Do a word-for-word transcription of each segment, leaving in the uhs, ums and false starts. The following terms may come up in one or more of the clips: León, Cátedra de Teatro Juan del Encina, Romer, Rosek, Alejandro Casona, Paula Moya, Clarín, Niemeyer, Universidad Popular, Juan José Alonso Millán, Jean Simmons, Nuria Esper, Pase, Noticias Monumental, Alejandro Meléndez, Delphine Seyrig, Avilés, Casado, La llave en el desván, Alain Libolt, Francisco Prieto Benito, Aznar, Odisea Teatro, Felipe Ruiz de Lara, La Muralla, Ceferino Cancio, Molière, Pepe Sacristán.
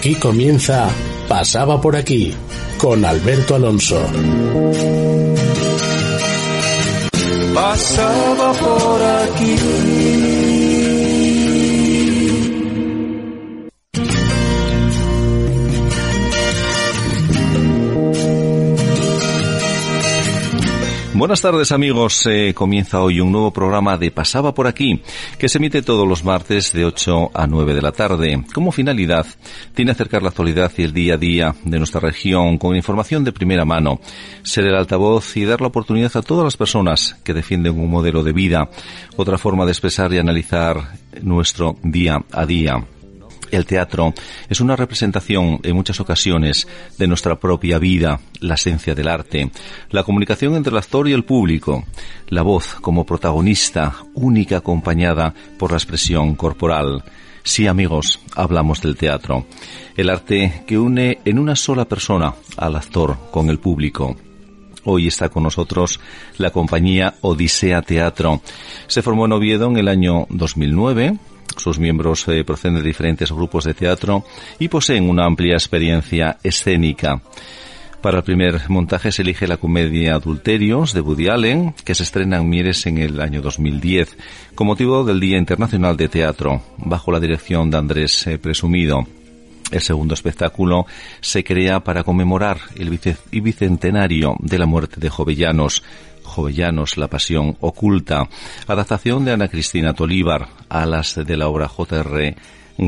Aquí comienza Pasaba por aquí, con Alberto Alonso. Pasaba por aquí. Buenas tardes, amigos. Eh, comienza hoy un nuevo programa de Pasaba por aquí, que se emite todos los martes de ocho a nueve de la tarde. Como finalidad, tiene acercar la actualidad y el día a día de nuestra región con información de primera mano, ser el altavoz y dar la oportunidad a todas las personas que defienden un modelo de vida, otra forma de expresar y analizar nuestro día a día. El teatro es una representación, en muchas ocasiones, de nuestra propia vida, la esencia del arte, la comunicación entre el actor y el público, la voz como protagonista, única acompañada por la expresión corporal. Sí, amigos, hablamos del teatro, el arte que une en una sola persona al actor con el público. Hoy está con nosotros la compañía Odisea Teatro. Se formó en Oviedo en el año dos mil nueve. Sus miembros eh, proceden de diferentes grupos de teatro y poseen una amplia experiencia escénica. Para el primer montaje se elige la comedia Adulterios de Woody Allen, que se estrena en Mieres en el año dos mil diez, con motivo del Día Internacional de Teatro, bajo la dirección de Andrés eh, Presumido. El segundo espectáculo se crea para conmemorar el bicentenario de la muerte de Jovellanos, Jovellanos, La pasión oculta, adaptación de Ana Cristina Tolívar, a las de la obra J R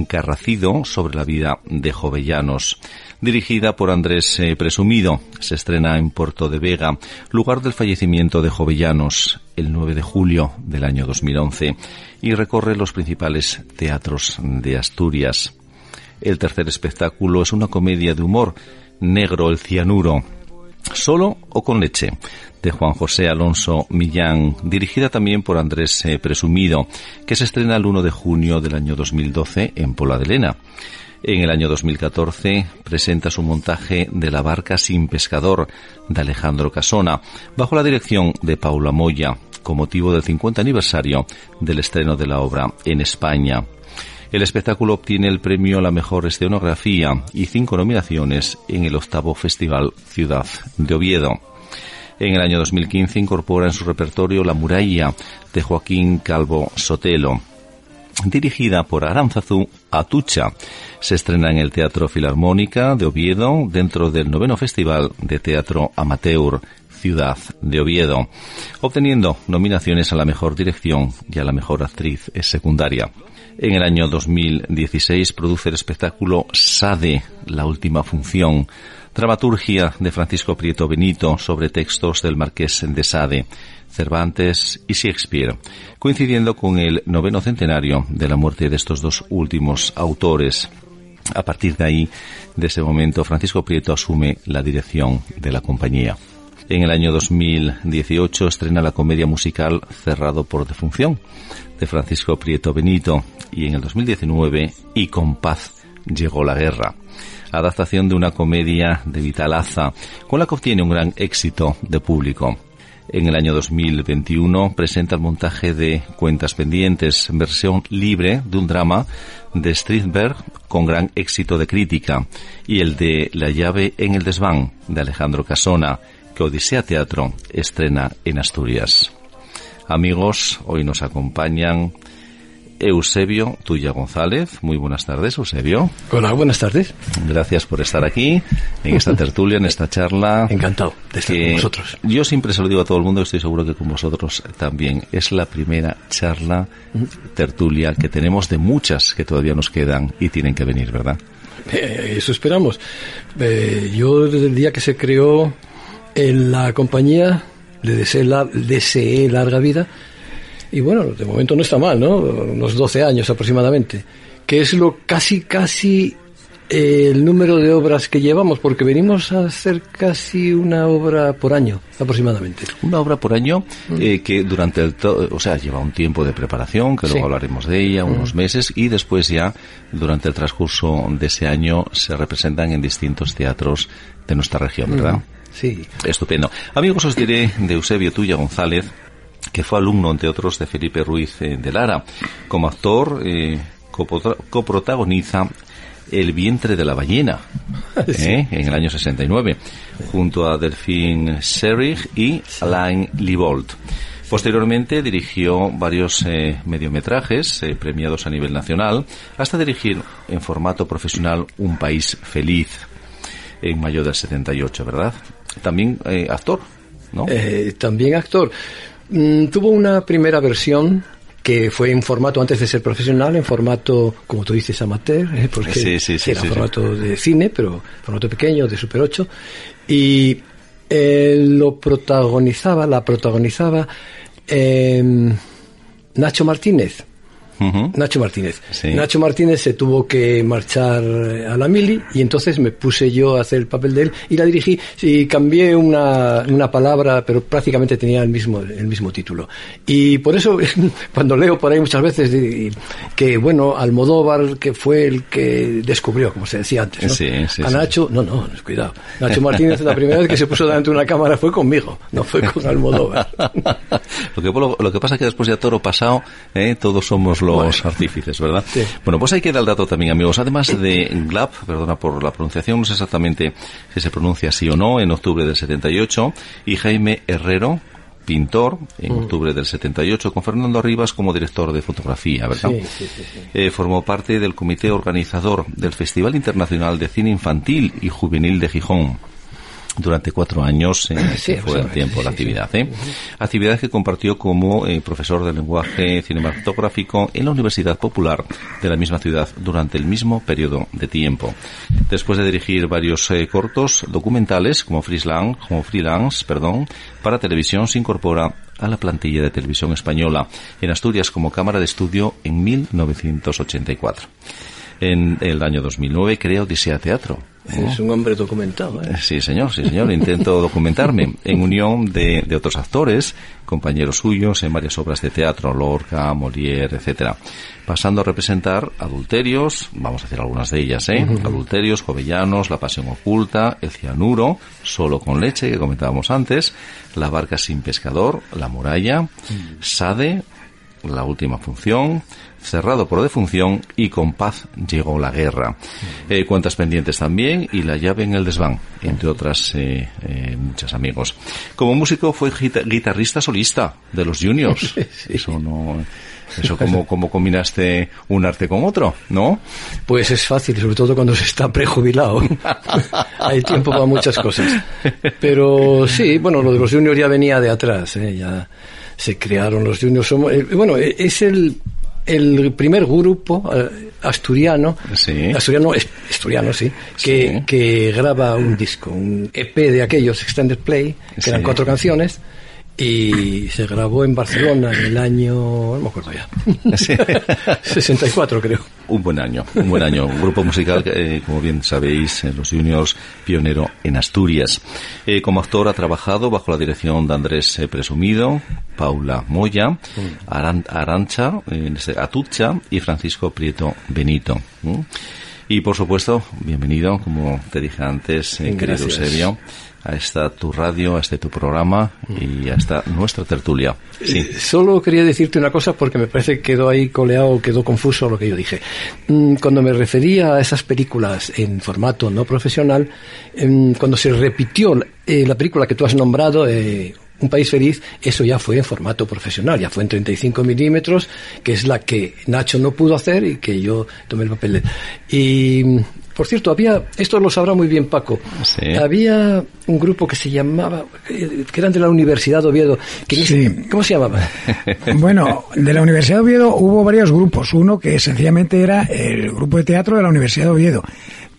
Carracido sobre la vida de Jovellanos. Dirigida por Andrés eh, Presumido, se estrena en Puerto de Vega, lugar del fallecimiento de Jovellanos, el nueve de julio del año dos mil once, y recorre los principales teatros de Asturias. El tercer espectáculo es una comedia de humor, Negro el cianuro, solo o con leche, de Juan José Alonso Millán, dirigida también por Andrés eh, Presumido, que se estrena el uno de junio del año dos mil doce en Pola de Lena. En el año dos mil catorce presenta su montaje de La barca sin pescador, de Alejandro Casona, bajo la dirección de Paula Moya, con motivo del cincuenta aniversario del estreno de la obra en España. El espectáculo obtiene el premio a la mejor escenografía y cinco nominaciones en el octavo Festival Ciudad de Oviedo. En el año dos mil quince incorpora en su repertorio La Muralla, de Joaquín Calvo Sotelo, dirigida por Arantzazu Atucha. Se estrena en el Teatro Filarmónica de Oviedo dentro del noveno Festival de Teatro Amateur Ciudad de Oviedo, obteniendo nominaciones a la mejor dirección y a la mejor actriz secundaria. En el año dos mil dieciséis produce el espectáculo Sade, la última función, dramaturgia de Francisco Prieto Benito sobre textos del Marqués de Sade, Cervantes y Shakespeare, coincidiendo con el noveno centenario de la muerte de estos dos últimos autores. A partir de ahí, de ese momento, Francisco Prieto asume la dirección de la compañía. En el año dos mil dieciocho estrena la comedia musical Cerrado por Defunción, de Francisco Prieto Benito, y en el dos mil diecinueve Y con paz llegó la guerra, adaptación de una comedia de Vital Aza, con la que obtiene un gran éxito de público. En el año dos mil veintiuno presenta el montaje de Cuentas Pendientes, versión libre de un drama de Strindberg con gran éxito de crítica, y el de La llave en el desván, de Alejandro Casona, que Odisea Teatro estrena en Asturias. Amigos, hoy nos acompañan Eusebio Tuya González. Muy buenas tardes, Eusebio. Hola, buenas tardes. Gracias por estar aquí, en esta tertulia, en esta charla. Encantado de estar con vosotros. Yo siempre se lo digo a todo el mundo, y estoy seguro que con vosotros también. Es la primera charla, tertulia, que tenemos de muchas que todavía nos quedan y tienen que venir, ¿verdad? Eh, eso esperamos. Eh, yo, desde el día que se creó en la compañía, le deseé, la, deseé larga vida. Y bueno, de momento no está mal, ¿no? Unos doce años aproximadamente, que es lo casi, casi eh, el número de obras que llevamos, porque venimos a hacer casi una obra por año, aproximadamente. Una obra por año eh, que durante el... To- o sea, lleva un tiempo de preparación, que sí, luego hablaremos de ella, unos meses, y después ya, durante el transcurso de ese año, se representan en distintos teatros de nuestra región, ¿verdad? Mm. Sí. Estupendo. Amigos, os diré de Eusebio Tuya González, que fue alumno, entre otros, de Felipe Ruiz de Lara. Como actor, eh, coprotagoniza El vientre de la ballena, ¿eh? Sí. En el año sesenta y nueve, junto a Delphine Seyrig y Alain Libolt. Posteriormente dirigió varios eh, mediometrajes eh, premiados a nivel nacional, hasta dirigir en formato profesional Un país feliz, en mayo del setenta y ocho, ¿verdad? También eh, actor, ¿no? Eh, también actor. Mm, tuvo una primera versión que fue en formato, antes de ser profesional, en formato, como tú dices, amateur, ¿eh? Porque sí, sí, sí, era sí, formato sí. de cine, pero formato pequeño, de Super ocho, y eh, lo protagonizaba, la protagonizaba eh, Nacho Martínez. Uh-huh. Nacho Martínez. Sí. Nacho Martínez se tuvo que marchar a la mili y entonces me puse yo a hacer el papel de él y la dirigí y cambié una, una palabra, pero prácticamente tenía el mismo, el mismo título. Y por eso, cuando leo por ahí muchas veces que, bueno, Almodóvar, que fue el que descubrió, como se decía antes, ¿no? Sí, sí, a Nacho, sí. no, no, cuidado. Nacho Martínez, la primera vez que se puso delante de una cámara fue conmigo, no fue con Almodóvar. Lo que, lo, lo que pasa es que después de Toro Pasado, ¿eh? Todos somos los Bueno. artífices, ¿verdad? Sí. Bueno, pues ahí queda el dato también, amigos. Además de Glap, perdona por la pronunciación, no sé exactamente si se pronuncia así o no, en octubre del setenta y ocho, y Jaime Herrero, pintor, en octubre del setenta y ocho, con Fernando Arribas como director de fotografía, ¿verdad? Sí, sí, sí, sí. Eh, formó parte del comité organizador del Festival Internacional de Cine Infantil y Juvenil de Gijón. Durante cuatro años eh, sí, fue el tiempo sí, la actividad. Sí, sí. ¿eh? Actividad que compartió como eh, profesor de lenguaje cinematográfico en la Universidad Popular de la misma ciudad durante el mismo periodo de tiempo. Después de dirigir varios eh, cortos documentales como freelance, como freelance, perdón, para televisión, se incorpora a la plantilla de Televisión Española en Asturias como cámara de estudio en mil novecientos ochenta y cuatro. En el año dos mil nueve crea Odisea Teatro. ¿No? Es un hombre documentado, ¿eh? Sí, señor, sí, señor. Intento documentarme en unión de, de otros actores, compañeros suyos, en varias obras de teatro, Lorca, Molière, etcétera. Pasando a representar Adulterios, vamos a hacer algunas de ellas, ¿eh? Uh-huh. Adulterios, Jovellanos, La pasión oculta, El cianuro, Solo con leche, que comentábamos antes, La barca sin pescador, La muralla, uh-huh. Sade, La última función, Cerrado por defunción y Con paz llegó la guerra. Eh, Cuentas pendientes también y La llave en el desván, entre otras eh, eh, muchas, amigos. Como músico fue guita- guitarrista solista de Los Juniors. Sí. Eso no... Eso, ¿cómo, ¿cómo combinaste un arte con otro, no? Pues es fácil, sobre todo cuando se está prejubilado. Hay tiempo para muchas cosas. Pero sí, bueno, lo de Los Juniors ya venía de atrás, ¿eh? Ya se crearon Los Juniors. Bueno, es el... el primer grupo asturiano, sí. asturiano, asturiano sí, que, sí, que graba un disco, un E P de aquellos, Extended Play, que sí. eran cuatro canciones, y se grabó en Barcelona en el año, no me acuerdo ya, sí. sesenta y cuatro creo. Un buen año, un buen año. Un grupo musical, eh, como bien sabéis, Los Juniors, pionero en Asturias. Eh, como actor ha trabajado bajo la dirección de Andrés eh, Presumido, Paula Moya, Aran, Arancha, eh, Atucha y Francisco Prieto Benito. ¿Mm? Y por supuesto, bienvenido, como te dije antes, eh, querido Eusebio, a esta tu radio, a este tu programa y a esta nuestra tertulia. Sí. Solo quería decirte una cosa porque me parece que quedó ahí coleado, quedó confuso lo que yo dije. Cuando me refería a esas películas en formato no profesional, cuando se repitió la película que tú has nombrado, eh, Un país feliz, eso ya fue en formato profesional, ya fue en treinta y cinco milímetros, que es la que Nacho no pudo hacer y que yo tomé el papel de... Y... Por cierto, había, esto lo sabrá muy bien Paco, sí. había un grupo que se llamaba, que eran de la Universidad de Oviedo, que sí. ese, ¿cómo se llamaba? Bueno, de la Universidad de Oviedo hubo varios grupos, uno que sencillamente era el grupo de teatro de la Universidad de Oviedo,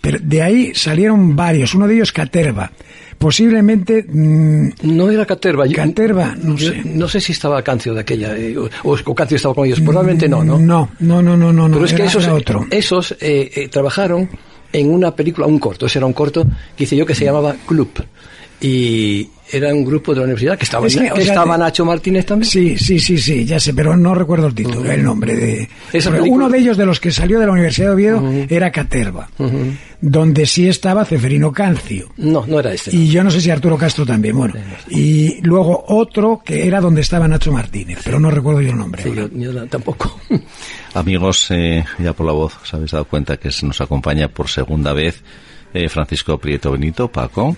pero de ahí salieron varios, uno de ellos Caterva. Posiblemente mmm, no era Caterva. Caterva, no sé. No sé si estaba Cancio de aquella eh, o, o Cancio estaba con ellos. Probablemente no, ¿no? No, no, no, no, no. Pero es que esos otro. esos eh, eh, trabajaron en una película, un corto. Ese era un corto que hice yo que se llamaba Club. y era un grupo de la universidad que estaba, es que, estaba Nacho Martínez también. Sí, sí, sí, sí, ya sé, pero no recuerdo el título, uh-huh. el nombre de... Uno de ellos, de los que salió de la Universidad de Oviedo, uh-huh. era Caterva, uh-huh. donde sí estaba Ceferino Cancio. No, no era este. Y no. yo no sé si Arturo Castro también, bueno. Y luego otro que era donde estaba Nacho Martínez, pero no recuerdo yo el nombre. Sí, yo, yo tampoco. Amigos, eh, ya por la voz os habéis dado cuenta que se nos acompaña por segunda vez Eh, Francisco Prieto Benito, Paco.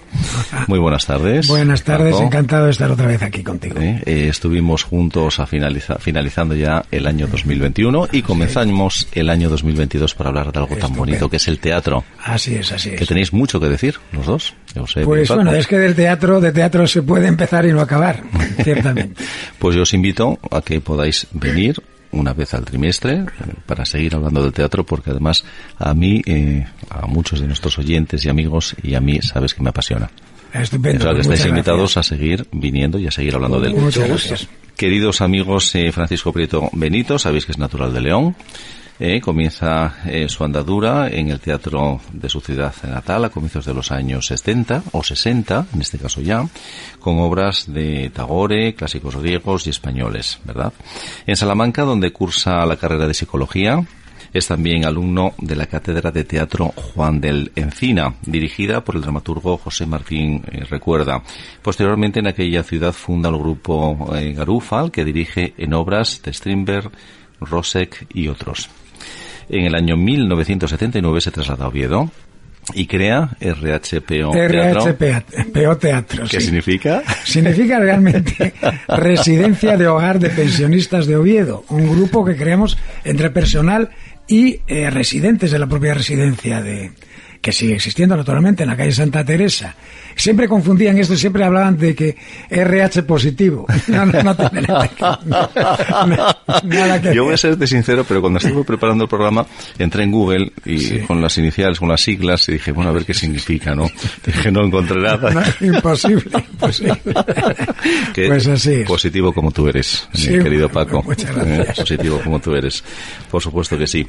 Muy buenas tardes. Buenas tardes, Paco. Encantado de estar otra vez aquí contigo. Eh, eh, estuvimos juntos a finaliza, finalizando ya el año dos mil veintiuno y comenzamos el año dos mil veintidós para hablar de algo Estupendo. tan bonito que es el teatro. Así es, así es. Que tenéis mucho que decir, los dos. Eusebio, pues bueno, es que del teatro, de teatro se puede empezar y no acabar, ciertamente. Pues yo os invito a que podáis venir una vez al trimestre para seguir hablando del teatro, porque además a mí, eh, a muchos de nuestros oyentes y amigos, y a mí, sabes que me apasiona. Estupendo. Claro, que estáis gracias. invitados a seguir viniendo y a seguir hablando del teatro. Queridos amigos, eh, Francisco Prieto Benito, sabéis que es natural de León. Eh, comienza eh, su andadura en el teatro de su ciudad natal a comienzos de los años setenta o sesenta, en este caso ya, con obras de Tagore, clásicos griegos y españoles, ¿verdad? En Salamanca, donde cursa la carrera de Psicología, es también alumno de la Cátedra de Teatro Juan del Encina, dirigida por el dramaturgo José Martín eh, Recuerda. Posteriormente, en aquella ciudad funda el grupo eh, Garúfal, que dirige en obras de Strindberg, Rosek y otros. En el año mil novecientos setenta y nueve se traslada a Oviedo y crea R H P O Teatro. Teatro. ¿Qué sí. significa? Significa realmente Residencia de Hogar de Pensionistas de Oviedo, un grupo que creamos entre personal y eh, residentes de la propia residencia de que sigue existiendo naturalmente en la calle Santa Teresa. Siempre confundían esto, siempre hablaban de que R H positivo. No, no, no tiene nada que, no, nada que Yo voy a ser de sincero, pero cuando estuve preparando el programa, entré en Google y sí. con las iniciales, con las siglas, y dije, bueno, a ver qué significa, ¿no? Dije, no encontré nada. No, no, imposible, imposible. Que pues así es. Positivo como tú eres, sí, mi querido Paco. Muchas gracias. Positivo como tú eres. Por supuesto que sí.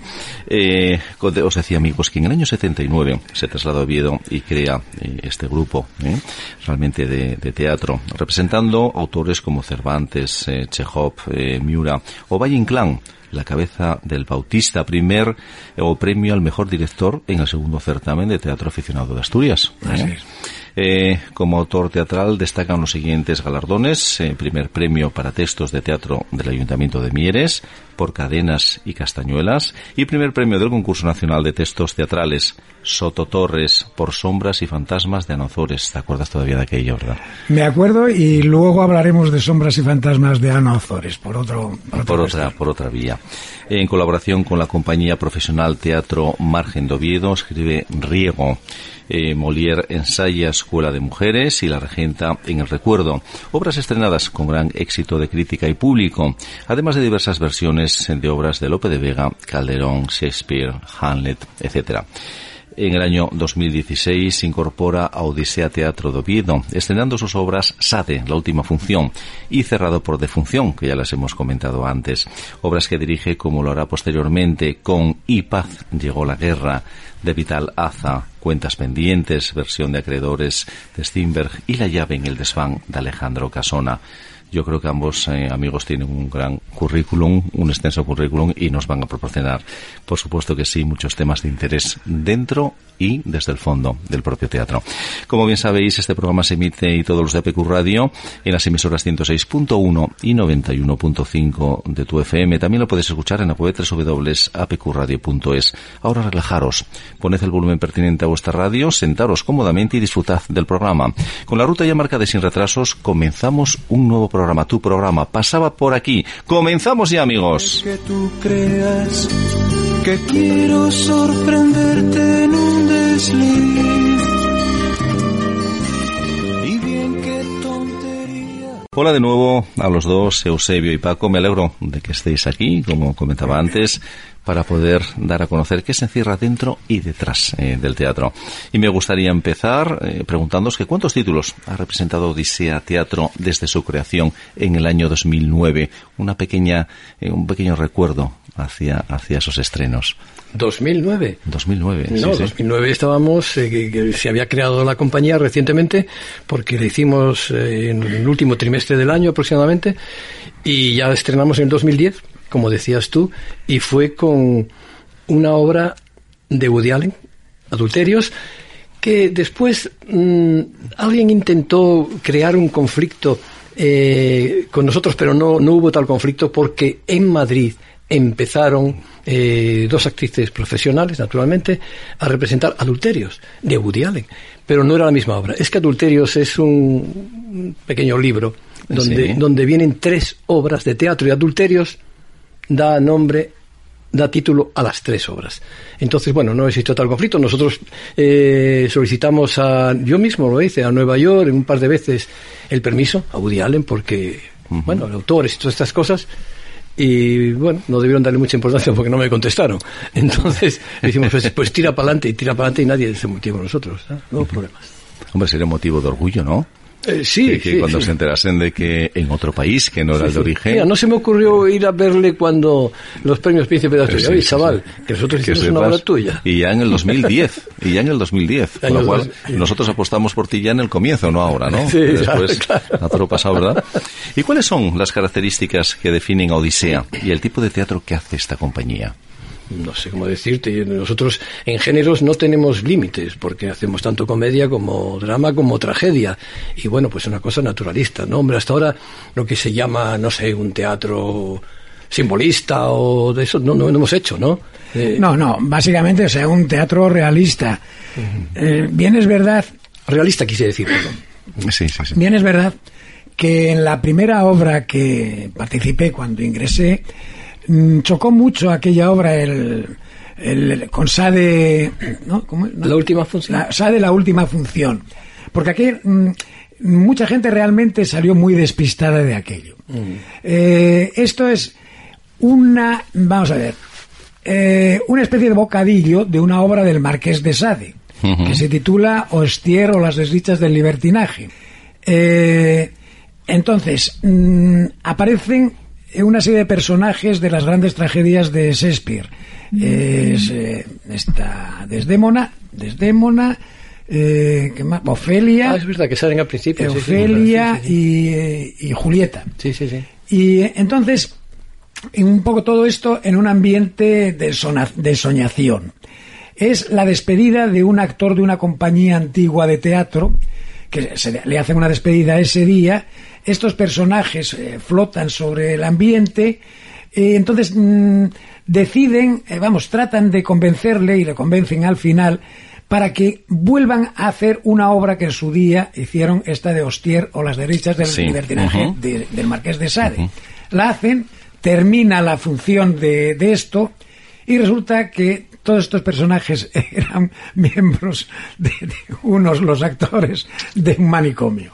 Eh, os decía, amigos, que en el año setenta y nueve se traslada a Oviedo y crea eh, este grupo eh, realmente de, de teatro, representando autores como Cervantes, eh, Chekhov, eh, Miura o Valle Inclán, la cabeza del Bautista, primer eh, o premio al mejor director en el segundo certamen de teatro aficionado de Asturias. ¿eh? Eh, como autor teatral destacan los siguientes galardones: eh, primer premio para textos de teatro del Ayuntamiento de Mieres por Cadenas y Castañuelas, y primer premio del Concurso Nacional de Textos Teatrales Soto Torres por Sombras y Fantasmas de Anozores. ¿Te acuerdas todavía de aquella, verdad? Me acuerdo, y luego hablaremos de Sombras y Fantasmas de Anozores por otro por, por otra por otra vía. En colaboración con la compañía profesional Teatro Margen de Oviedo escribe Riego. Eh, Molière ensaya Escuela de Mujeres y la regenta en el Recuerdo, obras estrenadas con gran éxito de crítica y público, además de diversas versiones de obras de Lope de Vega, Calderón, Shakespeare, Hamlet, etcétera. En el año dos mil dieciséis se incorpora a Odisea Teatro de Oviedo, estrenando sus obras Sade, la última función, y Cerrado por Defunción, que ya las hemos comentado antes, obras que dirige, como lo hará posteriormente, con Y paz llegó la guerra, de Vital Aza, Cuentas Pendientes, versión de acreedores de Strindberg, y La llave en el desván, de Alejandro Casona. Yo creo que ambos eh, amigos tienen un gran currículum, un extenso currículum, y nos van a proporcionar, por supuesto que sí, muchos temas de interés dentro y desde el fondo del propio teatro. Como bien sabéis, este programa se emite, y todos los de A P Q Radio, en las emisoras ciento seis punto uno y noventa y uno punto cinco de tu F M. También lo podéis escuchar en la web doble u doble u doble u punto a p q radio punto es. Ahora relajaros, poned el volumen pertinente a vuestra radio, sentaros cómodamente y disfrutad del programa. Con la ruta ya marcada y sin retrasos, comenzamos un nuevo programa. Programa, tu programa, pasaba por aquí. Comenzamos ya, amigos. Que tú creas que quiero sorprenderte en un desliz. Y bien, qué tontería. Hola de nuevo a los dos, Eusebio y Paco. Me alegro de que estéis aquí, como comentaba antes, para poder dar a conocer qué se encierra dentro y detrás eh, del teatro. Y me gustaría empezar eh, preguntándoos que cuántos títulos ha representado Odisea Teatro desde su creación en el año dos mil nueve. Una pequeña, eh, un pequeño recuerdo hacia, hacia esos estrenos. ¿dos mil nueve? dos mil nueve, no, sí, sí. dos mil nueve estábamos, eh, que, que se había creado la compañía recientemente, porque la hicimos eh, en el último trimestre del año aproximadamente, y ya estrenamos en el dos mil diez, como decías tú, y fue con una obra de Woody Allen, Adulterios, que después mmm, alguien intentó crear un conflicto eh, con nosotros, pero no, no hubo tal conflicto porque en Madrid empezaron eh, dos actrices profesionales, naturalmente, a representar Adulterios de Woody Allen, pero no era la misma obra. Es que Adulterios es un pequeño libro donde, sí, donde vienen tres obras de teatro, y Adulterios da nombre, da título a las tres obras. Entonces, bueno, no existió tal conflicto. Nosotros eh, solicitamos a, yo mismo lo hice, a Nueva York un par de veces el permiso a Woody Allen, porque, uh-huh, bueno, autores y todas estas cosas. Y bueno, no debieron darle mucha importancia porque no me contestaron. Entonces decimos, pues, pues tira para adelante, y tira para adelante, y nadie se motiva con nosotros, ¿eh? No hubo problemas. Hombre, sería motivo de orgullo, ¿no? Eh, sí, que, que sí, cuando sí. se enterasen de que en otro país que no sí, era el de sí. origen. Mira, no se me ocurrió ir a verle cuando los premios Príncipe de Asturias. Oye, sí, chaval, sí, sí. que nosotros hicimos que una obra tuya. Y ya en el dos mil diez, y ya en el dos mil diez. Con lo cual, nosotros apostamos por ti ya en el comienzo, no ahora, ¿no? Sí, después, claro, claro. A todo pasado, ¿verdad? ¿Y cuáles son las características que definen a Odisea y el tipo de teatro que hace esta compañía? No sé cómo decirte, nosotros en géneros no tenemos límites, porque hacemos tanto comedia como drama como tragedia, y bueno, pues una cosa naturalista, ¿no? Hombre, hasta ahora lo que se llama, no sé, un teatro simbolista o de eso, no, no, no hemos hecho, ¿no? Eh... No, no, básicamente, o sea, un teatro realista. Uh-huh. eh, bien es verdad... Realista quise decir, perdón. Sí, sí, sí. Bien es verdad que en la primera obra que participé cuando ingresé, chocó mucho aquella obra el, el, el con Sade, ¿no? ¿Cómo es? ¿No? La última función. La, Sade, la última función. Porque aquí m- mucha gente realmente salió muy despistada de aquello. Mm. Eh, esto es una, vamos a ver, eh, una especie de bocadillo de una obra del Marqués de Sade, uh-huh, que se titula Ostier o las desdichas del libertinaje. Eh, entonces, m- aparecen una serie de personajes de las grandes tragedias de Shakespeare. Es, eh, está Desdémona, Desdémona, eh, ¿qué más? Ofelia. Ah, es verdad que salen al principio. Ofelia, sí, sí, sí, sí, sí. Y, y Julieta. Sí, sí, sí. Y entonces, un poco todo esto en un ambiente de, sona, de soñación. Es la despedida de un actor de una compañía antigua de teatro, que se le hacen una despedida ese día. Estos personajes eh, flotan sobre el ambiente, eh, entonces mmm, deciden, eh, vamos, tratan de convencerle, y le convencen al final, para que vuelvan a hacer una obra que en su día hicieron, esta de Ostier o las derechas del sí. libertinaje, uh-huh, de, del Marqués de Sade. Uh-huh. La hacen, termina la función de, de esto, y resulta que todos estos personajes eran miembros de, de unos, los actores, de un manicomio.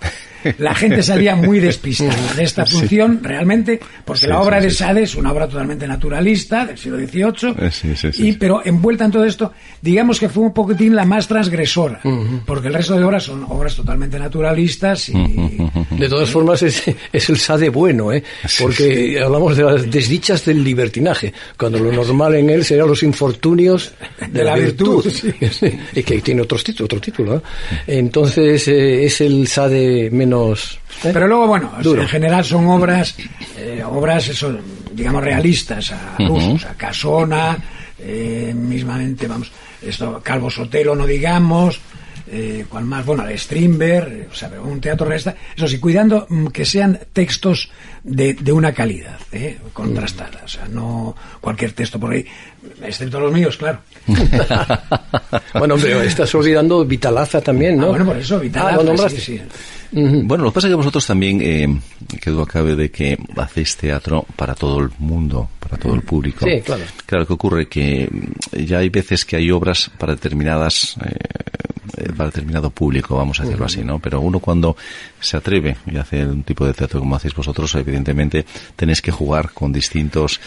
La gente salía muy despistada de esta función, sí, realmente, porque sí, la obra sí, de Sade sí. es una obra totalmente naturalista del siglo dieciocho, sí, sí, sí, y, pero envuelta en todo esto, digamos que fue un poquitín la más transgresora, uh-huh, porque el resto de obras son obras totalmente naturalistas y... Uh-huh. De todas formas es, es el Sade bueno, ¿eh? Porque sí, sí. hablamos de las desdichas del libertinaje, cuando lo normal en él serían los infortunios de, de la, la virtud, virtud. Sí, sí. Y que tiene otros títulos, otro título, ¿eh? Entonces eh, es el Sade menos. ¿Eh? Pero luego, bueno, o sea, en general son obras, eh, obras eso, digamos, realistas, a rusos, uh-huh, a Casona, eh, mismamente, vamos, esto, Calvo Sotelo, no digamos, eh, cuál más, bueno, a Strindberg, o sea, un teatro realista, eso sí, cuidando que sean textos de, de una calidad, ¿eh? Contrastada, o sea, no cualquier texto por ahí, excepto los míos, claro. Bueno, pero estás olvidando Vital Aza también, ¿no? Ah, bueno, por eso, Vital Aza, ah, no, sí, sí. Bueno, lo que pasa es que vosotros también, eh, que duda cabe de que hacéis teatro para todo el mundo, para todo el público. Sí, claro. Claro, que ocurre que ya hay veces que hay obras para determinadas eh, eh, para determinado público, vamos a decirlo así, ¿no? Pero uno cuando se atreve y hace un tipo de teatro como hacéis vosotros, evidentemente tenéis que jugar con distintos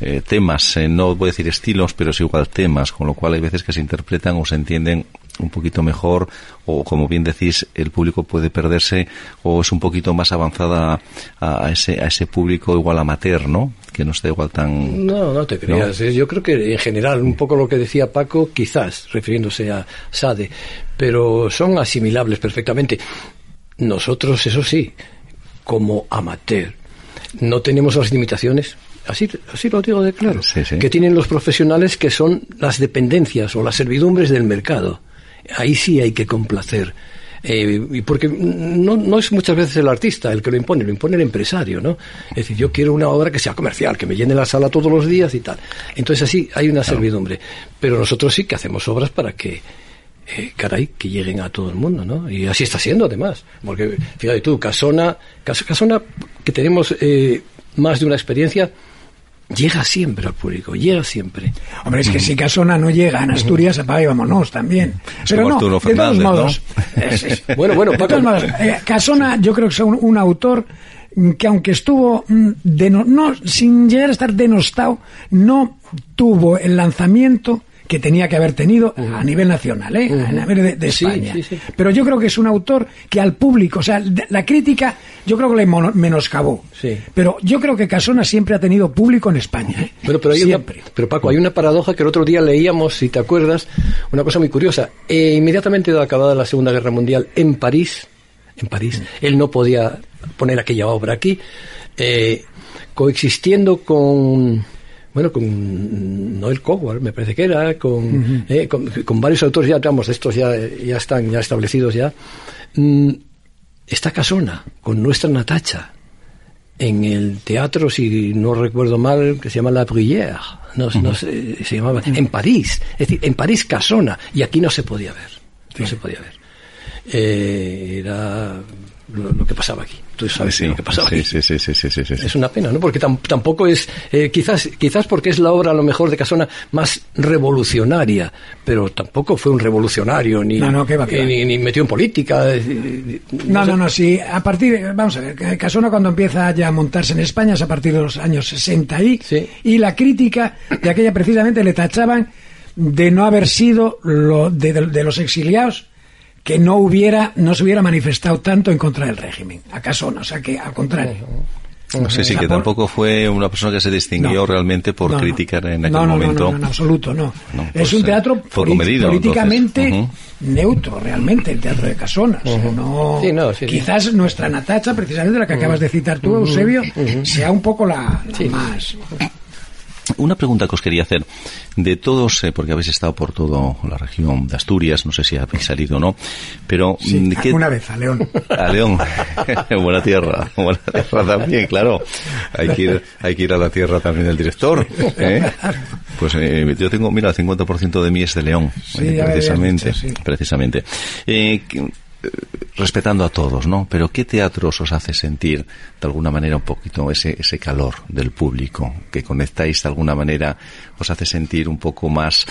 eh, temas, eh, no voy a decir estilos, pero sí igual temas, con lo cual hay veces que se interpretan o se entienden un poquito mejor, o como bien decís, el público puede perderse, o es un poquito más avanzada a, a ese a ese público igual amateur, ¿no? Que no está igual tan... No, no te creas, ¿no? ¿eh? Yo creo que en general, un poco lo que decía Paco, quizás, refiriéndose a Sade, pero son asimilables perfectamente. Nosotros, eso sí, como amateur, no tenemos las limitaciones, así, así lo digo de claro, sí, sí, que tienen los profesionales, que son las dependencias o las servidumbres del mercado. Ahí sí hay que complacer, eh, porque no, no es muchas veces el artista el que lo impone, lo impone el empresario, ¿no? Es decir, yo quiero una obra que sea comercial, que me llene la sala todos los días y tal. Entonces así hay una servidumbre, pero nosotros sí que hacemos obras para que, eh, caray, que lleguen a todo el mundo, ¿no? Y así está siendo además, porque fíjate tú, Casona, Casona que tenemos eh, más de una experiencia... Llega siempre al público, llega siempre. Hombre, es que si Casona no llega en Asturias, apaga y vámonos también. Pero no, de todos modos. ¿No? Es, es. Bueno, bueno, de todos modos, eh, Casona yo creo que es un, un autor que aunque estuvo de no, no, sin llegar a estar denostado, no tuvo el lanzamiento que tenía que haber tenido uh-huh. a nivel nacional, ¿eh? Uh-huh. a nivel de, de sí, España. Sí, sí. Pero yo creo que es un autor que al público, o sea, la crítica, yo creo que le menoscabó. Sí. Pero yo creo que Casona siempre ha tenido público en España, ¿eh? Pero, pero, hay siempre. Una, pero Paco, hay una paradoja que el otro día leíamos, si te acuerdas, una cosa muy curiosa. Eh, inmediatamente de acabada la Segunda Guerra Mundial en París, en París, uh-huh. él no podía poner aquella obra aquí, eh, coexistiendo con... Bueno, con Noel Coward, me parece que era, con, uh-huh. eh, con, con varios autores, ya digamos, estos ya, ya están ya establecidos ya. Mm, está Casona, con nuestra Natacha, en el teatro, si no recuerdo mal, que se llama La Bruyère, no, uh-huh. no sé, se llamaba, en París, es decir, en París Casona, y aquí no se podía ver, no sí. se podía ver. Eh, era... Lo, lo que pasaba aquí, tú sabes sí, lo que pasaba sí, aquí. Sí, sí, sí, sí, sí, sí. Es una pena, ¿no? Porque tam, tampoco es, eh, quizás, quizás porque es la obra a lo mejor de Casona más revolucionaria, pero tampoco fue un revolucionario ni, no, no, ¿qué va, qué va? ni, ni metió en política. Eh, no, no, sé. no, no, sí. A partir, vamos a ver, Casona cuando empieza ya a montarse en España es a partir de los años sesenta y, sí. y la crítica de aquella precisamente le tachaban de no haber sido lo de, de, de los exiliados, que no hubiera, no se hubiera manifestado tanto en contra del régimen, acaso no, o sea que al contrario. No sé, sí, sí, que tampoco fue una persona que se distinguió no, realmente por no, criticar en aquel no, no, momento. No, no, no, en absoluto, no. no es pues, un teatro comedido, políticamente uh-huh. neutro, realmente, el teatro de Casona. Uh-huh. O sea, no, sí, no, sí, quizás sí. nuestra Natacha, precisamente la que uh-huh. acabas de citar tú, Eusebio, uh-huh. sea un poco la, la sí. más... Una pregunta que os quería hacer, de todos, eh, porque habéis estado por toda la región de Asturias, no sé si habéis salido o no, pero... Sí, ¿qué... una vez, a León. A León, buena tierra, buena tierra también, claro, hay que ir, hay que ir a la tierra también del director, ¿eh? Pues eh, yo tengo, mira, el cincuenta por ciento de mí es de León, sí, eh, precisamente, dicho, sí. precisamente. Eh, que... respetando a todos, ¿no? Pero ¿qué teatros os hace sentir de alguna manera un poquito ese ese calor del público? Que conectáis de alguna manera, os hace sentir un poco más,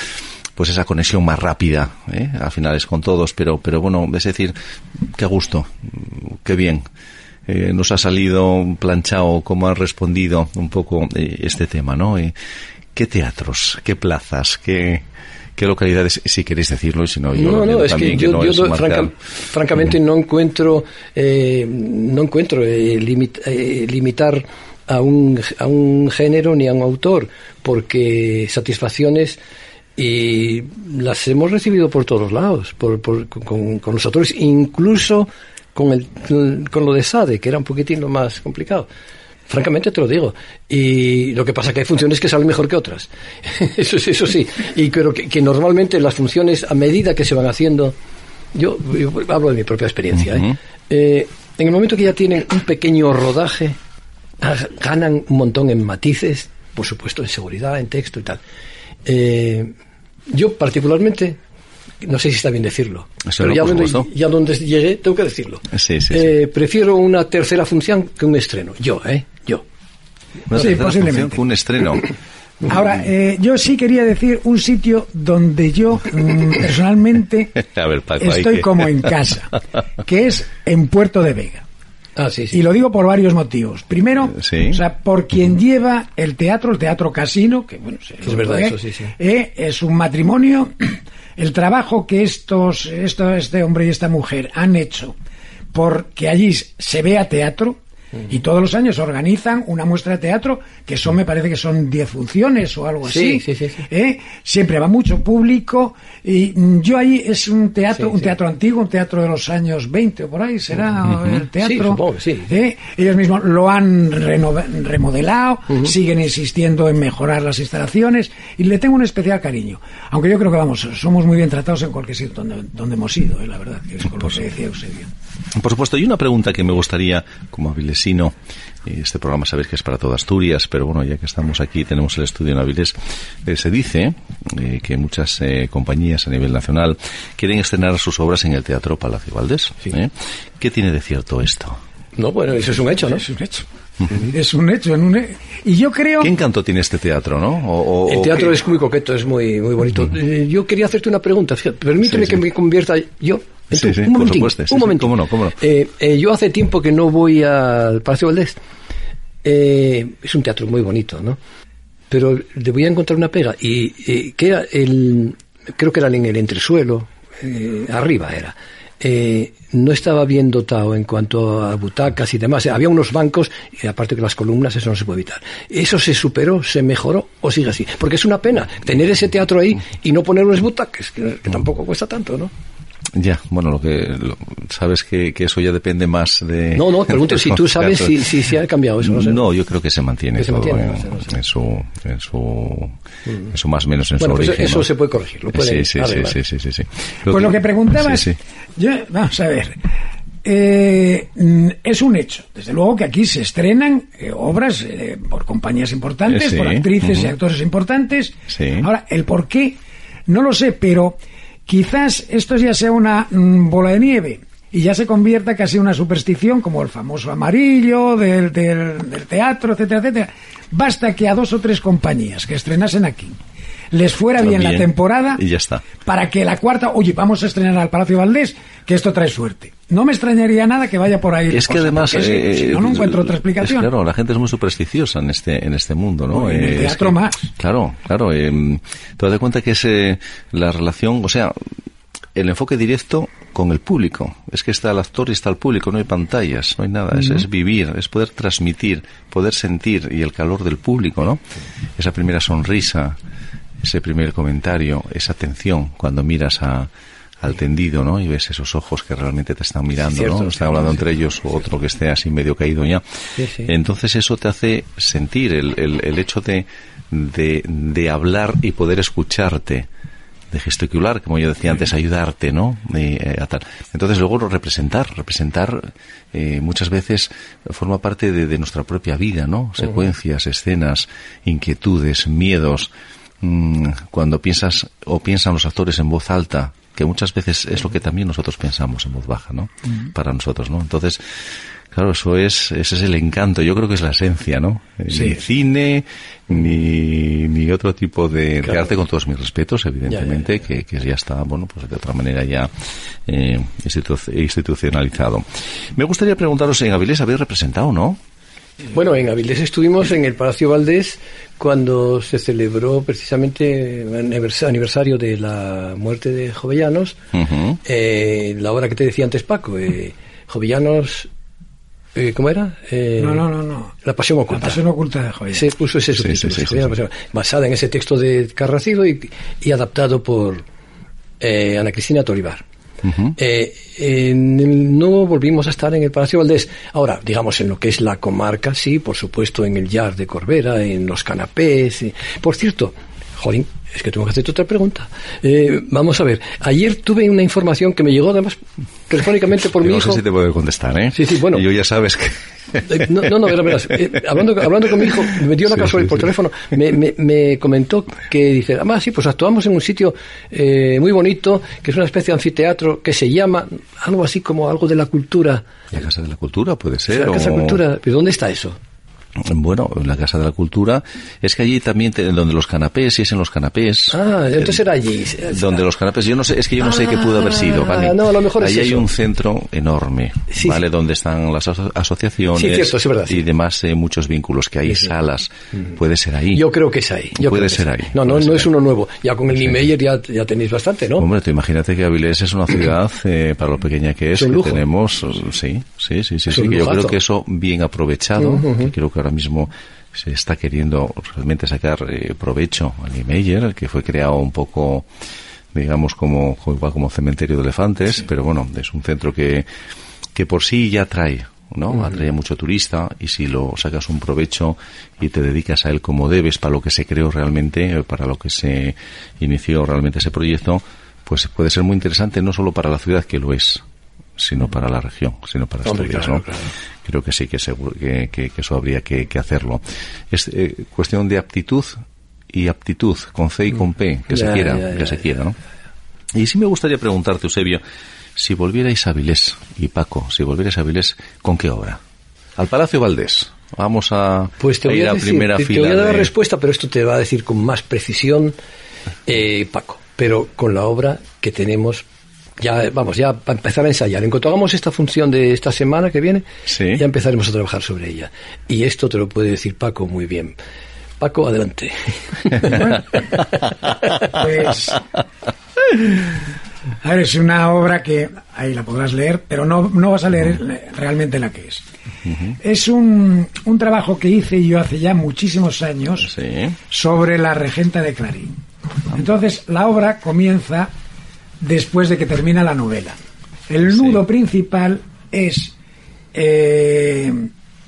pues esa conexión más rápida, ¿eh? Al final es con todos, pero pero bueno, es decir, qué gusto, qué bien. Eh, nos ha salido planchado, cómo ha respondido un poco eh, este tema, ¿no? Eh, ¿Qué teatros, qué plazas, qué... ¿Qué localidades, si queréis decirlo, y si no, yo no, no, es que yo, que no yo do, franca, francamente no encuentro, eh, no encuentro eh, limit, eh, limitar a un a un género ni a un autor, porque satisfacciones y las hemos recibido por todos lados, por, por con, con los autores, incluso con el con lo de Sade, que era un poquitín lo más complicado. Francamente te lo digo, y lo que pasa es que hay funciones que salen mejor que otras, eso, eso sí, y creo que, que normalmente las funciones a medida que se van haciendo, yo, yo hablo de mi propia experiencia, ¿eh? Uh-huh. Eh, en el momento que ya tienen un pequeño rodaje, ganan un montón en matices, por supuesto en seguridad, en texto y tal. Eh, yo particularmente, no sé si está bien decirlo, eso pero no, ya, donde, ya donde llegué tengo que decirlo, sí, sí, eh, sí. prefiero una tercera función que un estreno, yo, ¿eh? Yo. Una sí, tercera función que un estreno. Ahora, eh, yo sí quería decir un sitio donde yo mm, personalmente ver, Paco, estoy que... como en casa, que es en Puerto de Vega. Ah, sí, sí. Y lo digo por varios motivos. Primero, ¿sí? o sea, por quien uh-huh. lleva el teatro, el teatro casino, que bueno, es verdad, eso, sí, sí. Eh, es un matrimonio, el trabajo que estos, esto, este hombre y esta mujer han hecho, porque allí se vea teatro. Y todos los años organizan una muestra de teatro, que son, me parece que son diez funciones o algo así. Sí, sí, sí, sí. ¿Eh? Siempre va mucho público. Y yo ahí es un teatro, sí, un sí. teatro antiguo, un teatro de los años veinte o por ahí, será uh-huh. el teatro. Sí, supongo, sí. ¿Eh? Ellos mismos lo han renova- remodelado, uh-huh. siguen insistiendo en mejorar las instalaciones y le tengo un especial cariño. Aunque yo creo que, vamos, somos muy bien tratados en cualquier sitio donde, donde hemos ido, ¿eh? La verdad, que es con lo que decía Eusebio. Por supuesto, y una pregunta que me gustaría, como avilesino, este programa sabéis que es para toda Asturias, pero bueno, ya que estamos aquí, tenemos el estudio en Avilés, eh, se dice eh, que muchas eh, compañías a nivel nacional quieren estrenar sus obras en el Teatro Palacio Valdés. Sí. ¿eh? ¿Qué tiene de cierto esto? No, bueno, eso es un hecho, ¿no? Es un hecho. Es un hecho, en un... y yo creo... ¿Qué encanto tiene este teatro, no? O, o, el teatro o es muy coqueto, es muy muy bonito. Uh-huh. Yo quería hacerte una pregunta, permíteme sí, sí. que me convierta yo... Entonces, sí, sí, un momentín, por supuesto. Un momento. Sí, sí, ¿Cómo no? Cómo no. Eh, eh, yo hace tiempo que no voy al Palacio Valdés. Eh, es un teatro muy bonito, ¿no? Pero le voy a encontrar una pega. Y eh, que era el, creo que era en el entresuelo, eh, arriba era. Eh, no estaba bien dotado en cuanto a butacas y demás. Había unos bancos y aparte que las columnas, eso no se puede evitar. ¿Eso se superó, se mejoró o sigue así? Porque es una pena tener ese teatro ahí y no poner unos butacas, que, que tampoco cuesta tanto, ¿no? Ya, bueno, lo que lo, sabes que, que eso ya depende más de... No, no, pregunto si tú sabes si, si, si ha cambiado eso. No, sé. No, yo creo que se mantiene, que se mantiene todo no sé, no sé. en su... En su, en su más o menos en bueno, su pues origen. Eso ¿no? se puede corregir, lo puede... Sí, sí, sí, sí, sí, sí, sí. Lo pues que, lo que preguntabas... Sí, sí. Yo, vamos a ver... Eh, es un hecho, desde luego que aquí se estrenan eh, obras eh, por compañías importantes, sí, por actrices uh-huh. y actores importantes. Sí. Ahora, el por qué, no lo sé, pero... Quizás esto ya sea una mmm, bola de nieve y ya se convierta casi en una superstición como el famoso amarillo del, del, del teatro, etcétera, etcétera. Basta que a dos o tres compañías que estrenasen aquí les fuera bien, bien la temporada y ya está. Para que la cuarta, oye, vamos a estrenar al Palacio Valdés, que esto trae suerte. No me extrañaría nada que vaya por ahí. Es que además... Eh, si, eh, si no, no encuentro otra explicación. Claro, la gente es muy supersticiosa en este en este mundo, ¿no? En eh, el teatro es que, más. Claro, claro. Eh, te das cuenta que es eh, la relación, o sea, el enfoque directo con el público. Es que está el actor y está el público, no hay pantallas, no hay nada. Uh-huh. Es, es vivir, es poder transmitir, poder sentir y el calor del público, ¿no? Esa primera sonrisa, ese primer comentario, esa atención cuando miras a... al tendido, ¿no? Y ves esos ojos que realmente te están mirando, sí, cierto, ¿no? Están hablando sí, entre sí, ellos sí, o otro sí, que esté así medio caído ya. Sí, sí. Entonces eso te hace sentir el, el, el hecho de, de, de hablar y poder escucharte, de gesticular, como yo decía antes, ayudarte, ¿no? Y, eh, a tal. Entonces luego representar, representar eh, muchas veces forma parte de, de nuestra propia vida, ¿no? Secuencias, uh-huh. escenas, inquietudes, miedos. Mm, cuando piensas o piensan los actores en voz alta, que muchas veces es lo que también nosotros pensamos en voz baja, ¿no? Uh-huh. Para nosotros, ¿no? Entonces, claro, eso es, ese es el encanto, yo creo que es la esencia, ¿no? Sí. Ni cine, ni, ni otro tipo de, claro. de arte, con todos mis respetos, evidentemente, ya, ya, ya. Que, que ya está, bueno, pues de otra manera ya eh, institu- institucionalizado. Me gustaría preguntaros, en Avilés habéis representado, ¿no? Bueno, en Avilés estuvimos en el Palacio Valdés cuando se celebró precisamente el aniversario de la muerte de Jovellanos, uh-huh. eh, la obra que te decía antes Paco, eh, Jovellanos, eh, ¿cómo era? Eh, no, no, no, no. La pasión oculta. La pasión oculta de Jovellanos. Se puso ese subtítulo, sí, sí, sí, sí, sí. basada en ese texto de Carracido y, y adaptado por eh, Ana Cristina Tolivar. Uh-huh. Eh, eh, no volvimos a estar en el Palacio Valdés. Ahora, digamos, en lo que es la comarca, sí, por supuesto, en el Yard de Corbera, en los canapés. Eh. Por cierto, jolín, es que tengo que hacerte otra pregunta. Eh, vamos a ver, ayer tuve una información que me llegó, además, telefónicamente por yo mi no hijo. No sé si te puedo contestar, ¿eh? Sí, sí, bueno. Yo ya sabes que... No, no, no, era verdad. Eh, hablando, hablando con mi hijo, me dio la sí, casualidad sí, por sí. teléfono, me, me, me comentó que dice, además, ah, sí, pues actuamos en un sitio eh, muy bonito, que es una especie de anfiteatro que se llama algo así como algo de la cultura. La Casa de la Cultura puede ser. La Casa de la Cultura, pero ¿dónde está eso? Bueno, la Casa de la Cultura, es que allí también, te, donde los canapés, si es en los canapés... Ah, entonces eh, era allí. Donde los canapés, yo no sé, es que yo no ah, sé qué pudo haber sido, ¿vale? No, lo mejor allí es hay eso. Un centro enorme, sí, ¿vale? Sí. Donde están las aso- asociaciones sí, cierto, sí, verdad, sí. y demás eh, muchos vínculos, que hay sí, sí. salas, mm. puede ser ahí. Yo creo que es ahí. Yo puede ser ahí. No, no, no es uno nuevo. Ya con el sí. Niemeyer ya, ya tenéis bastante, ¿no? Hombre, tú imagínate que Avilés es una ciudad, eh, para lo pequeña que es, es que tenemos... Sí, sí, sí, sí, es sí que yo creo que eso bien aprovechado, uh-huh. que creo que ahora mismo se está queriendo realmente sacar eh, provecho al Niemeyer, que fue creado un poco, digamos, como igual como cementerio de elefantes, sí. pero bueno, es un centro que que por sí ya atrae, ¿no? Uh-huh. Atrae mucho turista, y si lo sacas un provecho y te dedicas a él como debes, para lo que se creó realmente, para lo que se inició realmente ese proyecto, pues puede ser muy interesante, no solo para la ciudad, que lo es, sino para la región, sino para Asturias, claro, ¿no? Claro. Creo que sí, que seguro que, que, que eso habría que, que hacerlo. Es eh, cuestión de aptitud y aptitud, con C y con P, que yeah, se quiera, yeah, que yeah, se yeah, quiera, ¿no? Yeah. Y sí me gustaría preguntarte, Eusebio, si volvierais a Avilés, y Paco, si volvierais a Avilés, ¿con qué obra? Al Palacio Valdés. Vamos a, pues te voy a ir a, a decir, primera te, fila. Te voy a dar de... la respuesta, pero esto te va a decir con más precisión, eh, Paco, pero con la obra que tenemos. Ya, vamos, ya para empezar a ensayar. En cuanto hagamos esta función de esta semana que viene, sí. ya empezaremos a trabajar sobre ella. Y esto te lo puede decir Paco muy bien. Paco, adelante. Pues, a ver, es una obra que ahí la podrás leer, pero no, no vas a leer realmente la que es. Uh-huh. Es un, un trabajo que hice yo hace ya muchísimos años sí. sobre la regenta de Clarín. Entonces, la obra comienza... después de que termina la novela. El nudo sí. principal es eh,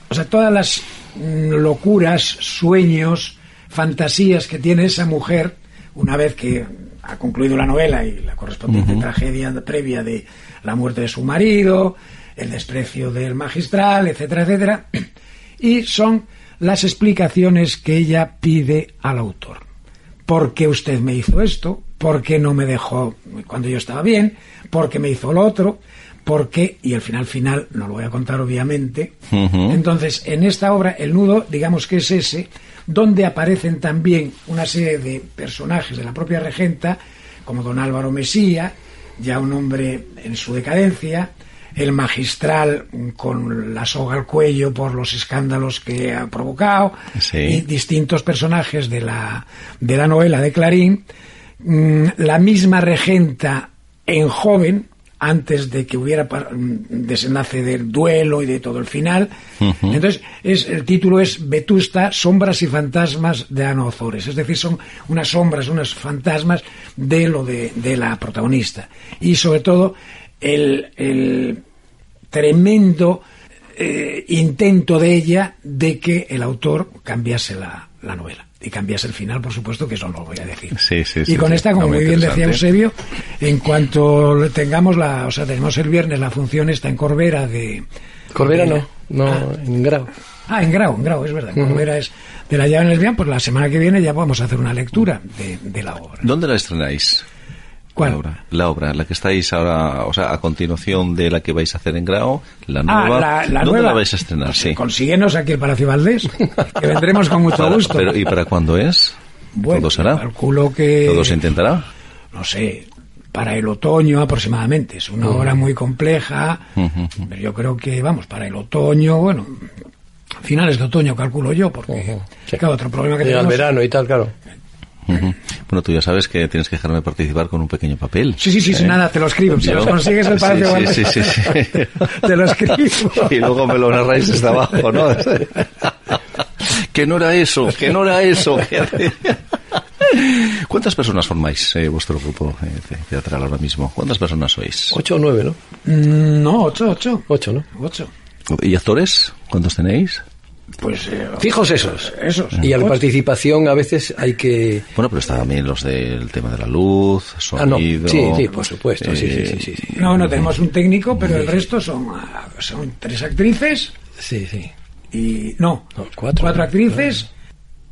o sea, todas las locuras, sueños, fantasías que tiene esa mujer una vez que ha concluido la novela y la correspondiente uh-huh. tragedia previa de la muerte de su marido, el desprecio del magistral, etcétera, etcétera, y son las explicaciones que ella pide al autor. ¿Por qué usted me hizo esto? ¿Por qué no me dejó cuando yo estaba bien? ¿Por qué me hizo lo otro? ¿Por qué? Y el final final, no lo voy a contar obviamente. Uh-huh. Entonces, en esta obra, el nudo, digamos que es ese, donde aparecen también una serie de personajes de la propia regenta, como don Álvaro Mesía, ya un hombre en su decadencia, el magistral con la soga al cuello por los escándalos que ha provocado, sí. y distintos personajes de la, de la novela de Clarín, la misma regenta en joven, antes de que hubiera desenlace del duelo y de todo el final. Uh-huh. Entonces, es, el título es Vetusta, sombras y fantasmas de Ana Ozores. Es decir, son unas sombras, unos fantasmas de lo de, de la protagonista. Y sobre todo, el, el tremendo eh, intento de ella de que el autor cambiase la, la novela. Y cambias el final, por supuesto, que eso no lo voy a decir. Sí, sí, sí, y con sí, esta, como muy bien decía Eusebio, en cuanto tengamos la, o sea, tenemos el viernes la función esta en Corbera de... Corbera de, no, no, ah, en Grau. Ah, en Grau, en Grau, es verdad. Uh-huh. Corbera es de La llave en el desván, pues la semana que viene ya vamos a hacer una lectura de, de la obra. ¿Dónde la estrenáis? ¿Cuál? La obra, la obra, la que estáis ahora, o sea, a continuación de la que vais a hacer en Grao, la nueva, ah, la, la ¿dónde nueva? La vais a estrenar? Pues sí. Consíguenos aquí el Palacio Valdés, que vendremos con mucho para, gusto. Pero, ¿y para cuándo es? Bueno, ¿todo será? Calculo que... ¿todo se intentará? No sé, para el otoño aproximadamente, es una uh-huh. obra muy compleja, uh-huh. pero yo creo que, vamos, para el otoño, bueno... finales de otoño calculo yo, porque, uh-huh. sí. claro, otro problema que tenemos... al verano y tal, claro... Uh-huh. Bueno, tú ya sabes que tienes que dejarme participar con un pequeño papel. Sí, sí, sí, ¿eh? Nada, te lo escribo. Yo... si lo consigues el Palacio Valdés. Sí, sí, sí, sí, sí. Te lo escribo. Y luego me lo narráis hasta abajo, ¿no? Que no era eso, que no era eso. Que... ¿cuántas personas formáis eh, vuestro grupo eh, teatral ahora mismo? ¿Cuántas personas sois? Ocho o nueve, ¿no? Mm, no, ocho, ocho. Ocho, ¿no? Ocho. ¿Y actores? ¿Cuántos tenéis? Pues eh, fijos esos, esos. Y a la participación a veces hay que... Bueno, pero está también los del tema de la luz, sonido... Ah, no. Sí, sí, por supuesto, eh, sí, sí, sí, sí, sí. No, no tenemos un técnico, pero el resto son, son tres actrices. Sí, sí. Y no, no cuatro, cuatro actrices,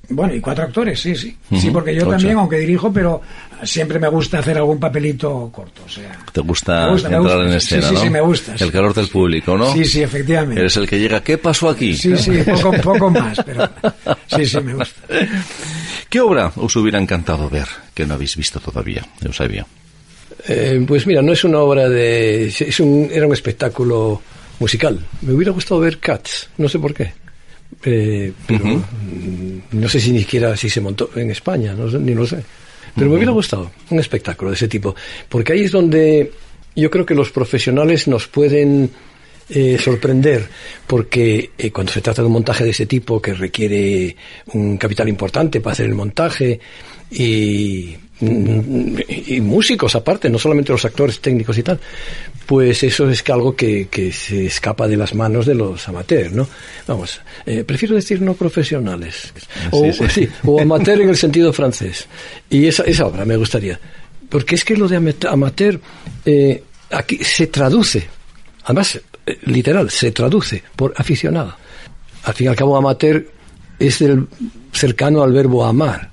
Bueno, y cuatro actores, sí, sí. Uh-huh. Sí, porque yo Ocho. también, aunque dirijo, pero siempre me gusta hacer algún papelito corto, o sea... ¿Te gusta, me gusta entrar me gusta. en escena, sí, sí, ¿no? Sí, sí, me gusta. El sí. calor del público, ¿no? Sí, sí, efectivamente. Eres el que llega, ¿qué pasó aquí? Sí, sí, poco, poco más, pero... Sí, sí, me gusta. ¿Qué obra os hubiera encantado ver que no habéis visto todavía, Eusebio? Eh, pues mira, no es una obra de... Es un, era un espectáculo musical. Me hubiera gustado ver Cats, no sé por qué. Eh, pero uh-huh. no sé si ni siquiera si se montó en España, no sé, ni lo sé. Pero uh-huh. me hubiera gustado un espectáculo de ese tipo, porque ahí es donde yo creo que los profesionales nos pueden eh, sorprender, porque eh, cuando se trata de un montaje de ese tipo que requiere un capital importante para hacer el montaje y, y músicos aparte, no solamente los actores técnicos y tal, pues eso es algo que, que se escapa de las manos de los amateurs, ¿no? Vamos, eh, prefiero decir no profesionales, o, sí, sí. O, sí, o amateur en el sentido francés, y esa, esa obra me gustaría, porque es que lo de amateur eh, aquí se traduce, además eh, literal, se traduce por aficionado. Al fin y al cabo amateur es el cercano al verbo amar.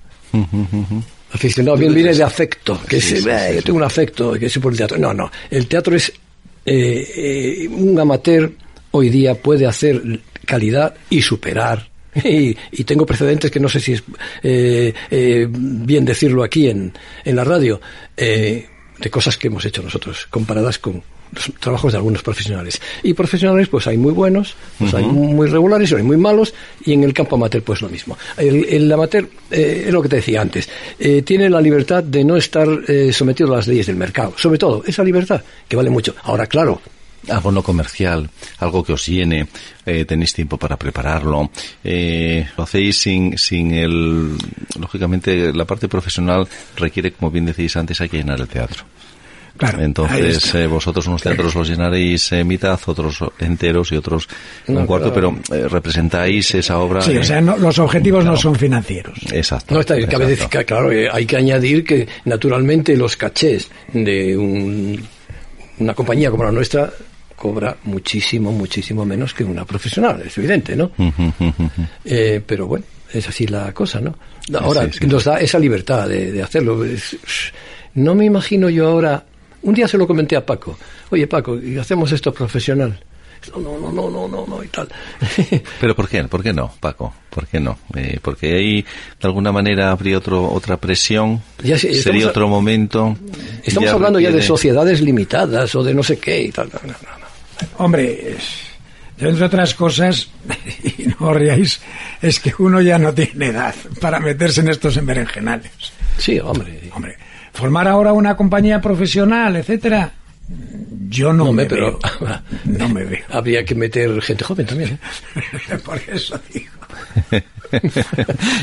Aficionado bien viene de afecto, que sí, es, sí, eh, sí, yo tengo un afecto que es por el teatro. No, no, el teatro es eh, eh, un amateur hoy día puede hacer calidad y superar. Y, y tengo precedentes que no sé si es eh, eh, bien decirlo aquí en, en la radio, eh, de cosas que hemos hecho nosotros comparadas con los trabajos de algunos profesionales. Y profesionales, pues hay muy buenos, pues uh-huh. hay muy regulares, hay muy malos, y en el campo amateur, pues lo mismo. El, el amateur, eh, es lo que te decía antes, eh, tiene la libertad de no estar eh, sometido a las leyes del mercado. Sobre todo, esa libertad, que vale mucho. Ahora, claro, abono comercial, algo que os llene, eh, tenéis tiempo para prepararlo, eh, lo hacéis sin, sin el... Lógicamente, la parte profesional requiere, como bien decís antes, hay que llenar el teatro. Claro, entonces eh, vosotros unos teatros los llenaréis eh, mitad, otros enteros y otros no, un cuarto, pero eh, representáis esa obra. Sí, eh, o sea, no, los objetivos claro. no son financieros. Exacto. No está, exacto. Cabe decir que, claro, eh, hay que añadir que naturalmente los cachés de un, una compañía como la nuestra cobra muchísimo, muchísimo menos que una profesional, es evidente, ¿no? eh, pero bueno, es así la cosa, ¿no? Ahora sí, sí. nos da esa libertad de, de hacerlo. Es, no me imagino yo ahora. Un día se lo comenté a Paco. Oye, Paco, ¿y hacemos esto profesional? No, no, no, no, no, no, y tal. ¿Pero por qué? ¿Por qué no, Paco? ¿Por qué no? Eh, porque ahí, de alguna manera, habría otro, otra presión, ya, sí, sería otro a... momento. Estamos ya hablando ya de... de sociedades limitadas o de no sé qué y tal. No, no, no. Hombre, dentro de otras cosas, y no os riáis, es que uno ya no tiene edad para meterse en estos emberenjenales. Sí, hombre. Hombre. Formar ahora una compañía profesional, etcétera, yo no, no me, me pero, veo. No me veo. Habría que meter gente joven también, ¿eh? Por eso digo.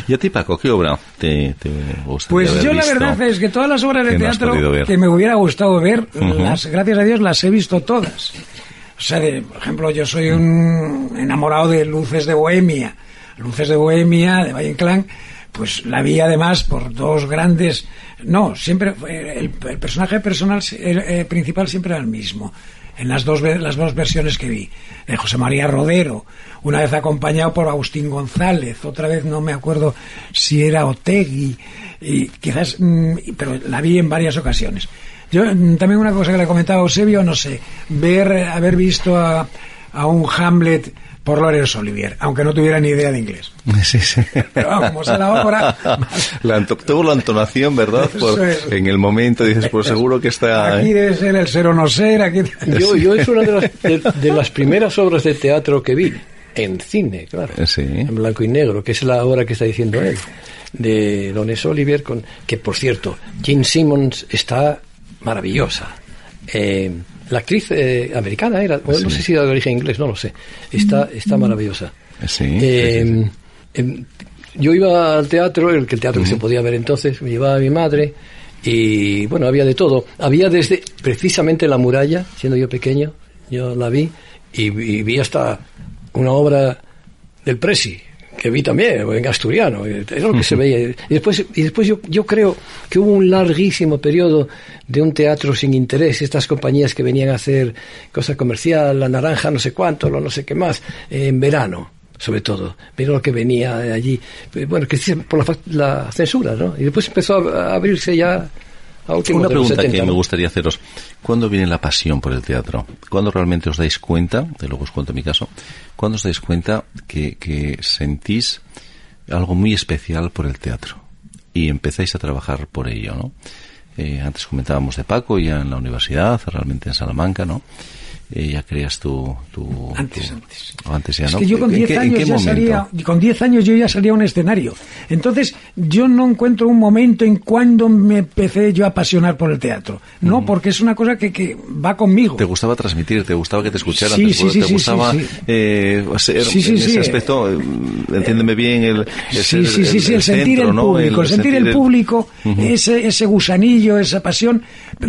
¿Y a ti, Paco, qué obra te, te gusta? Pues yo la verdad es que todas las obras de teatro que me hubiera gustado ver, uh-huh. las, gracias a Dios, las he visto todas. O sea, de, por ejemplo, yo soy un enamorado de Luces de Bohemia, Luces de Bohemia, de Valle Inclán. Pues la vi además por dos grandes... No, siempre el, el personaje personal el, el principal siempre era el mismo. En las dos, las dos versiones que vi. De José María Rodero, una vez acompañado por Agustín González, otra vez no me acuerdo si era Otegui, y quizás, pero la vi en varias ocasiones. Yo también una cosa que le comentaba a Eusebio, no sé, ver haber visto a, a un Hamlet... por Laurence Olivier, aunque no tuviera ni idea de inglés. Sí, sí. Pero vamos, como sea la obra... La anto- tuvo la entonación, ¿verdad? Por, es. En el momento dices, por seguro que está... Aquí debe ser el ser o no ser, aquí... Yo, yo es una de las, de, de las primeras obras de teatro que vi, en cine, claro, sí. en blanco y negro, que es la obra que está diciendo él, de Laurence Olivier, con, que por cierto, Jean Simmons está maravillosa. Eh... La actriz eh, americana era, sí. no sé si era de origen inglés, no lo sé. Está, está maravillosa. Sí, eh, sí, sí. Yo iba al teatro, el, el teatro uh-huh. que se podía ver entonces, me llevaba a mi madre y, bueno, había de todo. Había desde, precisamente, La Muralla, siendo yo pequeño, yo la vi y, y vi hasta una obra del Presi, que vi también, en asturiano, es lo que uh-huh. se veía. Y después, y después yo, yo creo que hubo un larguísimo periodo de un teatro sin interés, estas compañías que venían a hacer cosa comercial, La Naranja, no sé cuánto, lo no sé qué más, en verano. sobre todo. Vieron lo que venía de allí. Bueno, que sí, por la, la censura, ¿no? Y después empezó a abrirse ya a últimos de los setenta. Una pregunta que me gustaría haceros. ¿Cuándo viene la pasión por el teatro? ¿Cuándo realmente os dais cuenta, de luego os cuento mi caso, cuándo os dais cuenta que, que sentís algo muy especial por el teatro y empezáis a trabajar por ello, ¿no? Eh, antes comentábamos de Paco, ya en la universidad, realmente en Salamanca, ¿no? Eh, ya creas tu... tu antes, tu, antes. O antes ya, ¿no? Es que yo con diez años ya salía, con diez años yo ya salía a un escenario. Entonces, yo no encuentro un momento en cuando me empecé yo a apasionar por el teatro. No, uh-huh. Porque es una cosa que, que va conmigo. ¿Te gustaba transmitir? ¿Te gustaba que te escucharan? Sí, sí, sí. ¿Te sí, gustaba sí, sí. Eh, ser sí, sí, en sí, ese aspecto? Eh, entiéndeme bien, el, el sí, ser, sí, sí, el, sí, el, el sentir centro, el público, ¿no? el sentir el público, el... ese, ese gusanillo, esa pasión.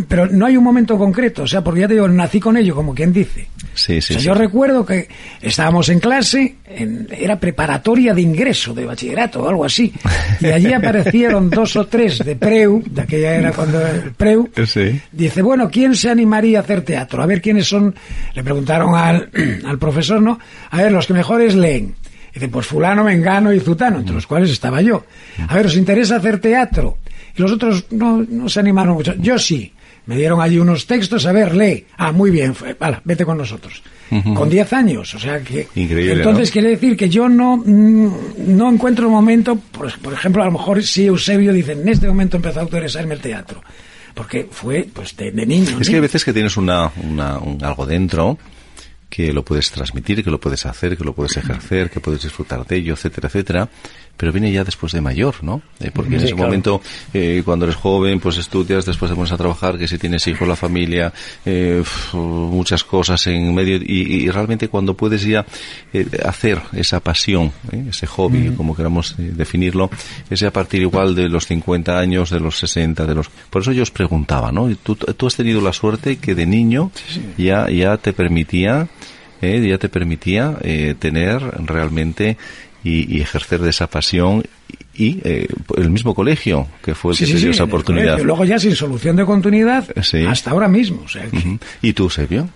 Pero no hay un momento concreto, o sea, porque ya te digo, nací con ello, como quien dice. Sí, sí, o sea, sí. Yo recuerdo que estábamos en clase, en, era preparatoria de ingreso de bachillerato o algo así, y allí aparecieron dos o tres de Preu, de aquella era cuando era el Preu, sí. Dice, bueno, ¿quién se animaría a hacer teatro? A ver quiénes son, le preguntaron al, al profesor, ¿no? A ver, los que mejores leen. Dice, pues fulano, mengano y zutano, entre los cuales estaba yo. A ver, ¿os interesa hacer teatro? Y los otros no, no se animaron mucho. Yo sí. Me dieron allí unos textos, a ver, lee. Ah, muy bien, fue, ala, vete con nosotros. Uh-huh. Con diez años, o sea que... Increíble, entonces, ¿no? Quiere decir que yo no, no encuentro un momento, por, por ejemplo, a lo mejor si Eusebio dice, en este momento empezó a interesarme el teatro, porque fue pues de, de niño. Es niño. Que hay veces que tienes una, una, un, algo dentro que lo puedes transmitir, que lo puedes hacer, que lo puedes ejercer, que puedes disfrutar de ello, etcétera, etcétera, pero viene ya después de mayor, ¿no? Eh, porque sí, en ese claro. momento, eh, cuando eres joven, pues estudias, después te pones a trabajar, que si tienes hijos, la familia, eh, muchas cosas en medio, y, y realmente cuando puedes ya eh, hacer esa pasión, ¿eh? Ese hobby, uh-huh. como queramos eh, definirlo, es a partir igual de los cincuenta años, de los sesenta, de los... Por eso yo os preguntaba, ¿no? Tú, tú has tenido la suerte que de niño sí, sí. ya ya te permitía, eh, ya te permitía eh, tener realmente... Y, y ejercer de esa pasión y eh, el mismo colegio que fue el sí, que sí, te dio sí, esa oportunidad. Luego ya sin solución de continuidad sí. hasta ahora mismo. O sea, que... uh-huh. ¿Y tú, Eusebio?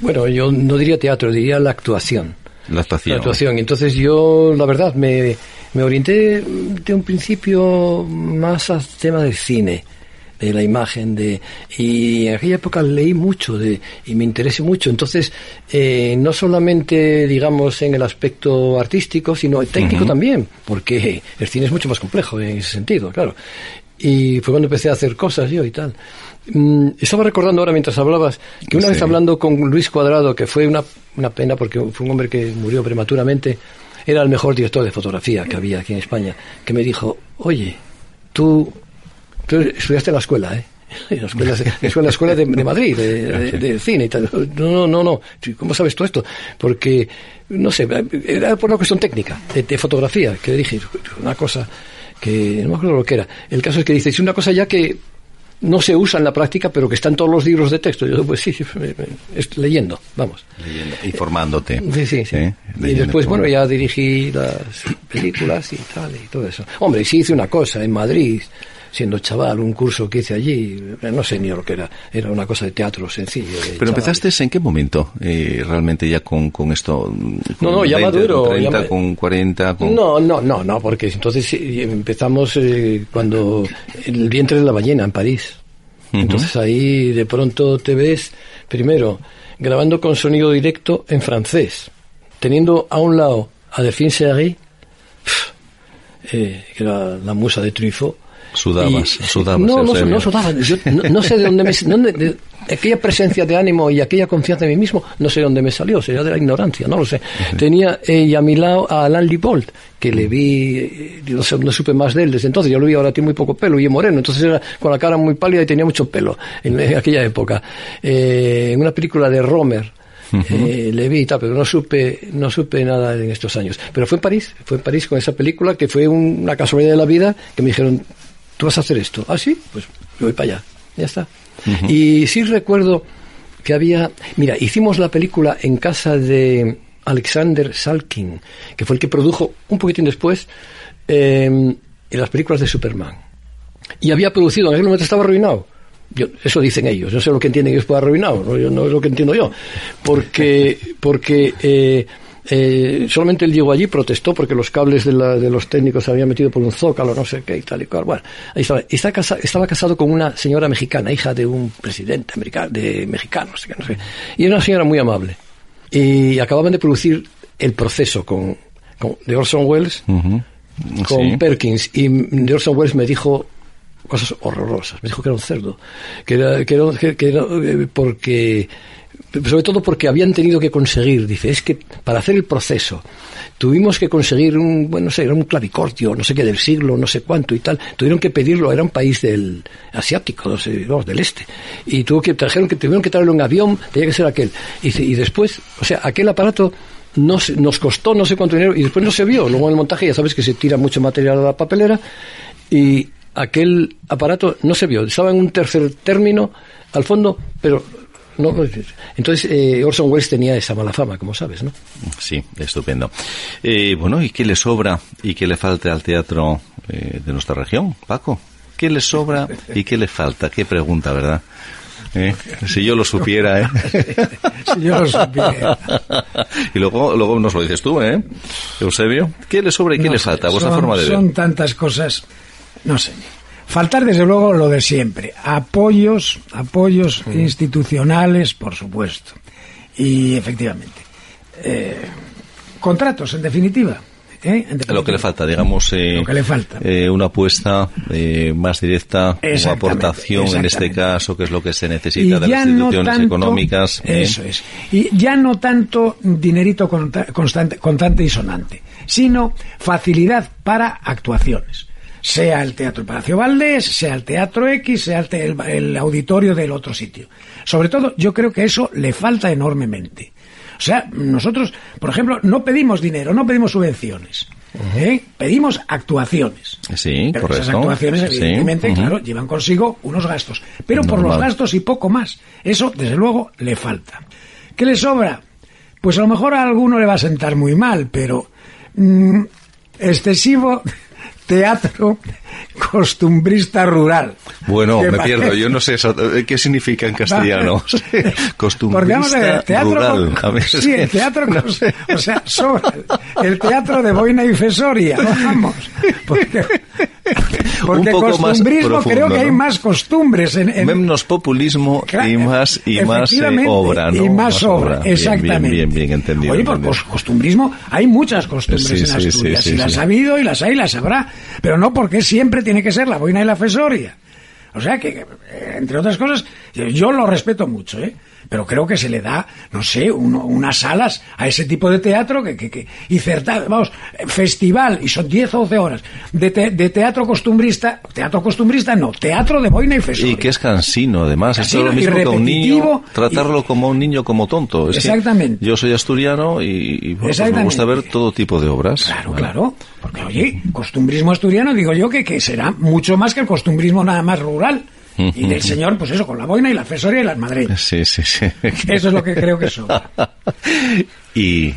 Bueno, yo no diría teatro, diría la actuación. La actuación. La actuación. Entonces yo, la verdad, me, me orienté de un principio más al tema del cine, de la imagen, de y en aquella época leí mucho de y me interesé mucho, entonces eh, no solamente digamos en el aspecto artístico sino técnico uh-huh. también, porque el cine es mucho más complejo en ese sentido, claro, y fue cuando empecé a hacer cosas yo y tal. Mm, estaba recordando ahora mientras hablabas que una sí. vez hablando con Luis Cuadrado, que fue una, una pena porque fue un hombre que murió prematuramente, era el mejor director de fotografía que había aquí en España, que me dijo, oye, tú Tú estudiaste en la escuela, ¿eh? En la escuela, en la escuela de, de Madrid, de, de, de cine y tal. No, no, no. ¿Cómo sabes tú esto? Porque, no sé, era por una cuestión técnica, de, de fotografía, que dije, una cosa que no me acuerdo lo que era. El caso es que dices, una cosa ya que no se usa en la práctica, pero que está en todos los libros de texto. Yo, pues sí, leyendo, vamos. Leyendo y formándote. Sí, sí, sí. ¿Eh? Y después, bueno, ya dirigí las películas y tal, y todo eso. Hombre, y sí hice una cosa en Madrid... siendo chaval, un curso que hice allí, no sé ni lo que era, era una cosa de teatro sencillo. De ¿Pero chaval. Empezaste en qué momento eh, realmente ya con, con esto? Con no, no, ya maduro. ¿Con treinta, ya... con cuarenta? Con... No, no, no, no, porque entonces empezamos eh, cuando El vientre de la ballena en París. Entonces uh-huh. ahí de pronto te ves, primero, grabando con sonido directo en francés, teniendo a un lado a Delphine Seyrig, eh, que era la musa de Truffaut. Sudabas, y, sudabas. No, no, no sudaba. Yo no, no sé de dónde me... Dónde, de, aquella presencia de ánimo y aquella confianza en mí mismo, no sé de dónde me salió, sería de la ignorancia, no lo sé. Sí. Tenía eh, a mi lado a Alain Lipold, que le vi... Eh, no sé, no supe más de él desde entonces. Yo lo vi, ahora tiene muy poco pelo y es moreno. Entonces era con la cara muy pálida y tenía mucho pelo en, en aquella época. Eh, en una película de Romer, uh-huh. eh, le vi y tal, pero no supe, no supe nada en estos años. Pero fue en París, fue en París con esa película que fue un, una casualidad de la vida, que me dijeron... ¿Tú vas a hacer esto? ¿Ah, sí? Pues voy para allá. Ya está. Uh-huh. Y sí recuerdo que había... Mira, hicimos la película en casa de Alexander Salkin, que fue el que produjo, un poquitín después, eh, en las películas de Superman. Y había producido, en aquel momento estaba arruinado. Yo, eso dicen ellos, no sé lo que entienden ellos por arruinado, no, yo, no es lo que entiendo yo. Porque... porque eh, Eh, solamente él llegó allí, protestó porque los cables de, la, de los técnicos se habían metido por un zócalo, no sé qué, y tal y cual. Bueno, ahí estaba. Está casa, estaba casado con una señora mexicana, hija de un presidente americano, de mexicano, no sé qué, no sé. Y era una señora muy amable. Y acababan de producir El proceso con, con de Orson Welles, uh-huh. con sí. Perkins, y de Orson Welles me dijo cosas horrorosas. Me dijo que era un cerdo, que era, que era, que, que era porque... sobre todo porque habían tenido que conseguir, dice, es que para hacer el proceso tuvimos que conseguir un, bueno, no sé, era un clavicordio, no sé qué, del siglo, no sé cuánto y tal, tuvieron que pedirlo, era un país del asiático, no sé, no, del este, y tuvo que, trajeron, que tuvieron que traerlo en avión, tenía que ser aquel, y, y después, o sea, aquel aparato no se, nos costó no sé cuánto dinero, y después no se vio, luego en el montaje ya sabes que se tira mucho material a la papelera, y aquel aparato no se vio, estaba en un tercer término al fondo, pero... No, entonces eh, Orson Welles tenía esa mala fama, como sabes, ¿no? Sí, estupendo. Eh, bueno, ¿y qué le sobra y qué le falta al teatro eh, de nuestra región, Paco? ¿Qué le sobra y qué le falta? Qué pregunta, ¿verdad? ¿Eh? Si yo lo supiera, ¿eh? Si yo lo supiera. Y luego, luego nos lo dices tú, ¿eh? Eusebio, ¿qué le sobra y qué no le sé, falta? Vuestra forma de ver. Son tantas cosas, no sé. Faltar, desde luego, lo de siempre. Apoyos, apoyos sí. institucionales, por supuesto. Y, efectivamente, eh, contratos, en definitiva, ¿eh? en definitiva. Lo que le falta, digamos, eh, lo que le falta. Eh, una apuesta eh, más directa, una aportación, en este caso, que es lo que se necesita y de las instituciones no tanto, económicas. Eso eh. es. Y ya no tanto dinerito constante, constante y sonante, sino facilidad para actuaciones. Sea el Teatro Palacio Valdés, sea el Teatro X, sea el, te- el, el auditorio del otro sitio. Sobre todo, yo creo que eso le falta enormemente. O sea, nosotros, por ejemplo, no pedimos dinero, no pedimos subvenciones. Uh-huh. ¿eh? Pedimos actuaciones. Sí, pero correcto. Esas actuaciones, evidentemente, sí, uh-huh. claro, llevan consigo unos gastos. Pero normal. Por los gastos y poco más. Eso, desde luego, le falta. ¿Qué le sobra? Pues a lo mejor a alguno le va a sentar muy mal, pero mmm, excesivo... teatro costumbrista rural. Bueno, me parece? pierdo, yo no sé eso, qué significa en castellano. Costumbrista ver, teatro rural. Con, sí, el teatro, no sé. O sea, sobra el teatro de Boina y Fesoria, ¿no? Vamos. Porque, porque un poco costumbrismo más profundo, creo que ¿no? hay más costumbres. En, en... Menos populismo claro, y más, y más eh, obra, ¿no? Y más, más obra, obra. Exactamente. Bien, bien, bien, bien entendido. Oye, por costumbrismo hay muchas costumbres sí, en Asturias, sí, sí, sí, y las sí. ha habido y las hay y las habrá. Pero no porque siempre tiene que ser la Boina y la Fesoria. O sea que, entre otras cosas, yo lo respeto mucho, ¿eh? Pero creo que se le da, no sé, uno, unas alas a ese tipo de teatro que, que, que y certamen, vamos, festival, y son diez o doce horas, de, te, de teatro costumbrista, teatro costumbrista no, teatro de Boina y Fesoria. Y que es cansino, además, cansino, es lo mismo que un niño, tratarlo y... como un niño como tonto. Es exactamente. Yo soy asturiano y, y bueno, pues me gusta ver todo tipo de obras. Claro, ¿vale? claro, porque oye, costumbrismo asturiano, digo yo que, que será mucho más que el costumbrismo nada más rural. Y del señor, pues eso, con la Boina y la Fesoria y las madreñas. Sí, sí, sí. Eso es lo que creo que son. ¿Y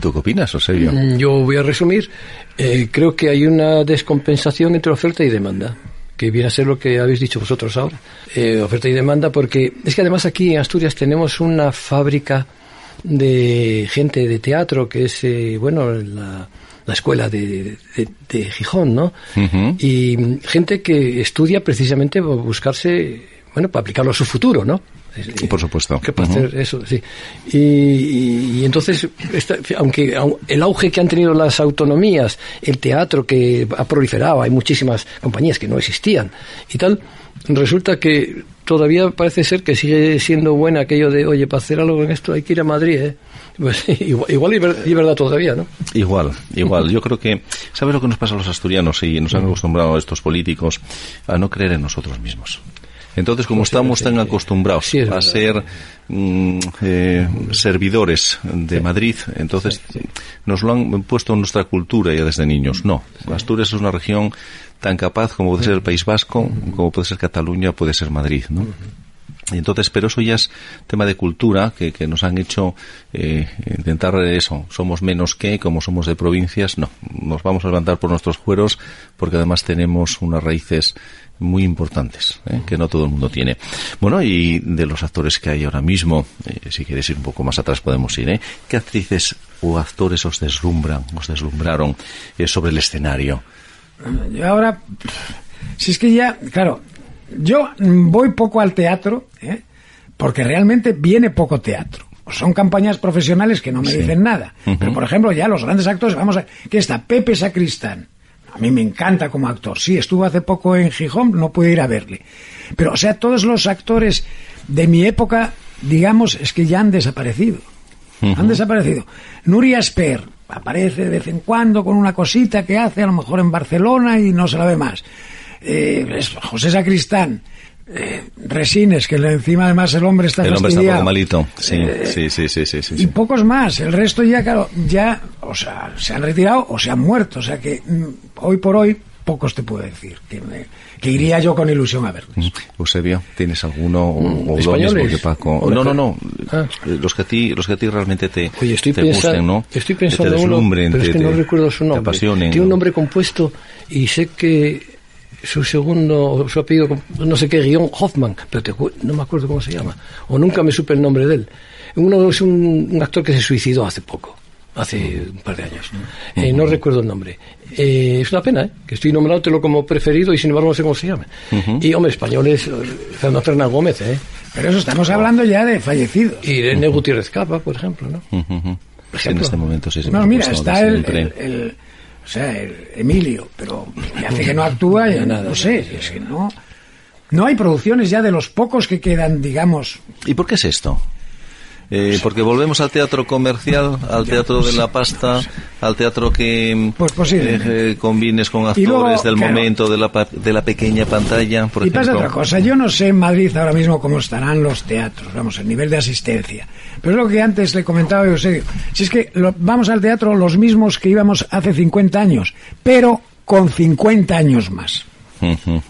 tú qué opinas, Eusebio? Yo voy a resumir. Eh, creo que hay una descompensación entre oferta y demanda, que viene a ser lo que habéis dicho vosotros ahora. Eh, oferta y demanda, porque es que además aquí en Asturias tenemos una fábrica de gente de teatro, que es, eh, bueno, la... la escuela de, de, de Gijón, ¿no? Uh-huh. Y gente que estudia precisamente para buscarse, bueno, para aplicarlo a su futuro, ¿no? Por supuesto. Que para hacer eso, sí. Y, y, y entonces, esta, aunque el auge que han tenido las autonomías, el teatro que ha proliferado, hay muchísimas compañías que no existían y tal, resulta que todavía parece ser que sigue siendo buena aquello de, oye, para hacer algo en esto hay que ir a Madrid, ¿eh? Pues igual, igual y, ver, y verdad todavía, ¿no? Igual, igual. Yo creo que, ¿sabes lo que nos pasa a los asturianos? Y nos han acostumbrado a estos políticos a no creer en nosotros mismos. Entonces, como estamos tan acostumbrados sí, es a ser mm, eh, servidores de Madrid, entonces sí, sí. nos lo han puesto en nuestra cultura ya desde niños. No, sí. Asturias es una región tan capaz como puede ser el País Vasco, como puede ser Cataluña, puede ser Madrid, ¿no? Y entonces, pero eso ya es tema de cultura que, que nos han hecho eh, intentar eso. Somos menos que, como somos de provincias, no. Nos vamos a levantar por nuestros fueros porque además tenemos unas raíces muy importantes, ¿eh? que no todo el mundo tiene. Bueno, y de los actores que hay ahora mismo, eh, si quieres ir un poco más atrás podemos ir, ¿eh? ¿Qué actrices o actores os deslumbran, os deslumbraron eh, sobre el escenario? Yo ahora, si es que ya, claro... Yo voy poco al teatro, ¿eh? porque realmente viene poco teatro. Son campañas profesionales que no me sí. dicen nada. Uh-huh. Pero, por ejemplo, ya los grandes actores, vamos a... ¿Qué está? Pepe Sacristán. A mí me encanta como actor. Sí, estuvo hace poco en Gijón, no pude ir a verle. Pero, o sea, todos los actores de mi época, digamos, es que ya han desaparecido. Uh-huh. Han desaparecido. Nuria Esper aparece de vez en cuando con una cosita que hace, a lo mejor en Barcelona, y no se la ve más. Eh, José Sacristán, eh, Resines, que encima además el hombre está fastidiado. El hombre está poco malito, sí, eh, sí, sí, sí, sí, sí. Y sí. pocos más, el resto ya, claro, ya, o sea, se han retirado o se han muerto, o sea que hoy por hoy pocos te puedo decir, que, me, que iría yo con ilusión a verles. Eusebio, ¿tienes alguno o, o españoles? Dones, Paco... No, no, no, ah. los que a ti, los que a ti realmente te, Oye, estoy te pensando, gusten, ¿no? Estoy pensando que te deslumbren, uno, pero es que te, no recuerdo su nombre, te apasionen. Tiene un nombre compuesto y sé que... su segundo, su apellido, no sé qué, guión Hoffman, pero te, no me acuerdo cómo se llama, o nunca me supe el nombre de él. Uno es un, un actor que se suicidó hace poco, hace un par de años, eh, no recuerdo el nombre. Eh, es una pena, ¿eh? que estoy nombrándote como preferido y sin embargo no sé cómo se llama. Uh-huh. Y hombre, españoles, Fernando Fernández Gómez, ¿eh? Pero eso estamos no. hablando ya de fallecidos. Y de Irene uh-huh. Gutiérrez Capa, por ejemplo, ¿no? Uh-huh. Por ejemplo. En este momento sí se me No, mira, está el... el, el O sea, el Emilio, pero hace que no actúa, ya nada, no sé, es que no... No hay producciones ya de los pocos que quedan, digamos... ¿Y por qué es esto? Eh, no sé. Porque volvemos al teatro comercial, al ya, teatro no sé, de la pasta, no sé. al teatro que pues posible, eh, combines con actores luego, del claro, momento, de la, de la pequeña pantalla, por y ejemplo. Y pasa otra cosa, yo no sé en Madrid ahora mismo cómo estarán los teatros, vamos, el nivel de asistencia. Pero es lo que antes le comentaba a Eusebio, si es que lo, vamos al teatro los mismos que íbamos hace cincuenta años, pero con cincuenta años más.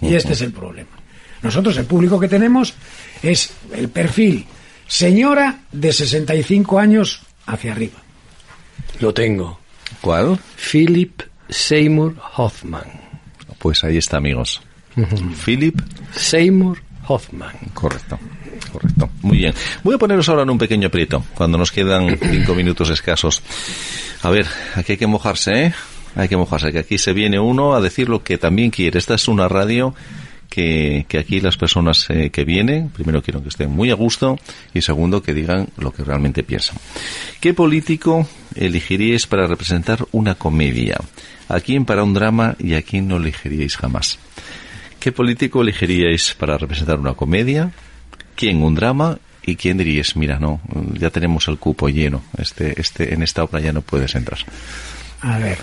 Y este es el problema. Nosotros, el público que tenemos, es el perfil señora de sesenta y cinco años hacia arriba. Lo tengo. ¿Cuál? Philip Seymour Hoffman. Pues ahí está, amigos. Uh-huh. Philip Seymour Hoffman. Correcto, correcto. Muy bien. Voy a poneros ahora en un pequeño aprieto, cuando nos quedan cinco minutos escasos. A ver, aquí hay que mojarse, ¿eh? Hay que mojarse, que aquí se viene uno a decir lo que también quiere. Esta es una radio... Que, que aquí las personas eh, que vienen, primero quiero que estén muy a gusto y segundo que digan lo que realmente piensan. ¿Qué político elegiríais para representar una comedia? ¿A quién para un drama y a quién no elegiríais jamás? ¿Qué político elegiríais para representar una comedia? ¿Quién un drama? ¿Y quién diríais, mira, no, ya tenemos el cupo lleno, este, este, en esta obra ya no puedes entrar? A ver,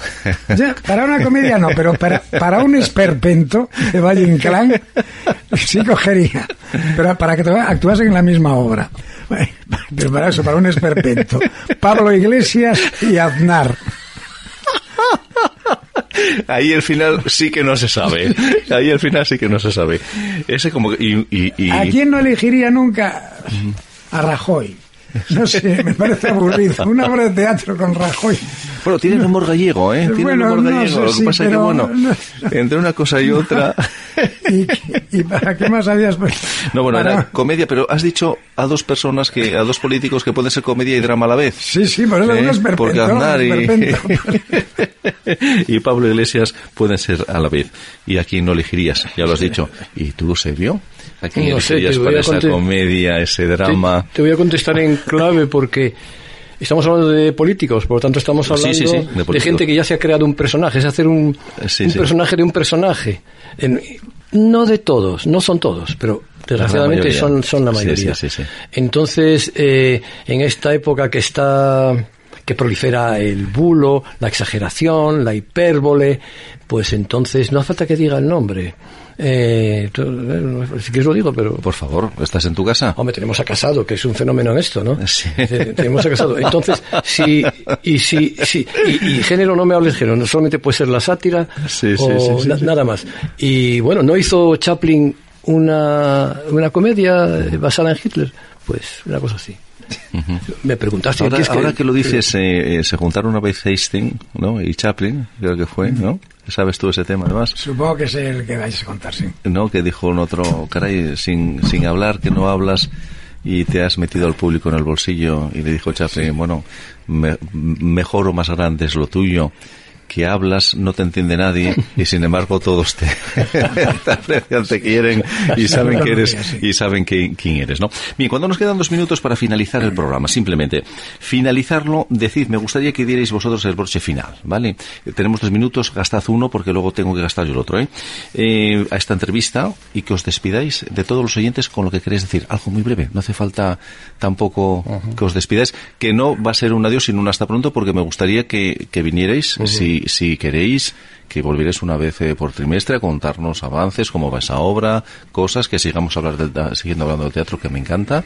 ya, para una comedia no, pero para, para un esperpento de Valle Inclán sí cogería, pero para que actuasen en la misma obra. Pero para eso, para un esperpento. Pablo Iglesias y Aznar. Ahí el final sí que no se sabe. Ahí el final sí que no se sabe. Ese como que, y, y, y... ¿A quién no elegiría nunca? A Rajoy. No sé, me parece aburrido. Una obra de teatro con Rajoy. Bueno, tiene humor gallego, ¿eh? Tiene bueno, humor gallego. No sé, sí, lo que pasa es que, bueno, no, entre una cosa y otra... ¿Y, y para qué más habías puesto? No, bueno, para... era comedia, pero has dicho a dos personas, que a dos políticos que pueden ser comedia y drama a la vez. Sí, sí, por eso ¿eh? uno es perpento. Porque Aznar y... y Pablo Iglesias pueden ser a la vez. Y a quién no elegirías, ya lo has dicho. ¿Y tú, Eusebio? ¿A quién no elegirías sé, para esa contest... comedia, ese drama? Te, te voy a contestar en clave porque... Estamos hablando de políticos, por lo tanto estamos hablando sí, sí, sí, de, de gente que ya se ha creado un personaje, es hacer un, sí, un sí. personaje de un personaje. En, no de todos, no son todos, pero desgraciadamente son, son la mayoría. Sí, sí, sí, sí. Entonces, eh, en esta época que está, que prolifera el bulo, la exageración, la hipérbole, pues entonces no hace falta que diga el nombre. Eh, si quieres lo digo, pero... Por favor, ¿estás en tu casa? Hombre, tenemos a Casado, que es un fenómeno en esto, ¿no? Sí. Eh, tenemos a Casado. Entonces, si... Y, si, si y, y género, no me hables género, no solamente puede ser la sátira sí, o sí, sí, sí, na- sí. nada más. Y bueno, no hizo Chaplin una, una comedia basada en Hitler, pues una cosa así. Uh-huh. Me preguntaste ahora, ¿qué es ahora que, que lo dices eh, eh, se juntaron una vez Hastings, ¿no? Y Chaplin, creo que fue, ¿no? ¿Sabes tú ese tema además? Supongo que es el que vais a contar, sí. No, que dijo en otro, caray, sin, sin hablar, que no hablas y te has metido al público en el bolsillo, y le dijo Chaplin, sí. bueno, me, mejor o más grande es lo tuyo, que hablas, no te entiende nadie y sin embargo todos te, te aprecian, te quieren y saben que eres y saben que, quién eres, ¿no? Bien, cuando nos quedan dos minutos para finalizar el programa, simplemente finalizarlo, decid, me gustaría que dierais vosotros el broche final, ¿vale? Tenemos dos minutos, gastad uno porque luego tengo que gastar yo el otro, ¿eh? Eh, a esta entrevista, y que os despidáis de todos los oyentes con lo que queréis decir, algo muy breve, no hace falta tampoco que os despidáis, que no va a ser un adiós sino un hasta pronto, porque me gustaría que, que vinierais, uh-huh. si si queréis, que volvierais una vez eh, por trimestre a contarnos avances, cómo va esa obra, cosas, que sigamos hablar del, siguiendo hablando del teatro, que me encanta,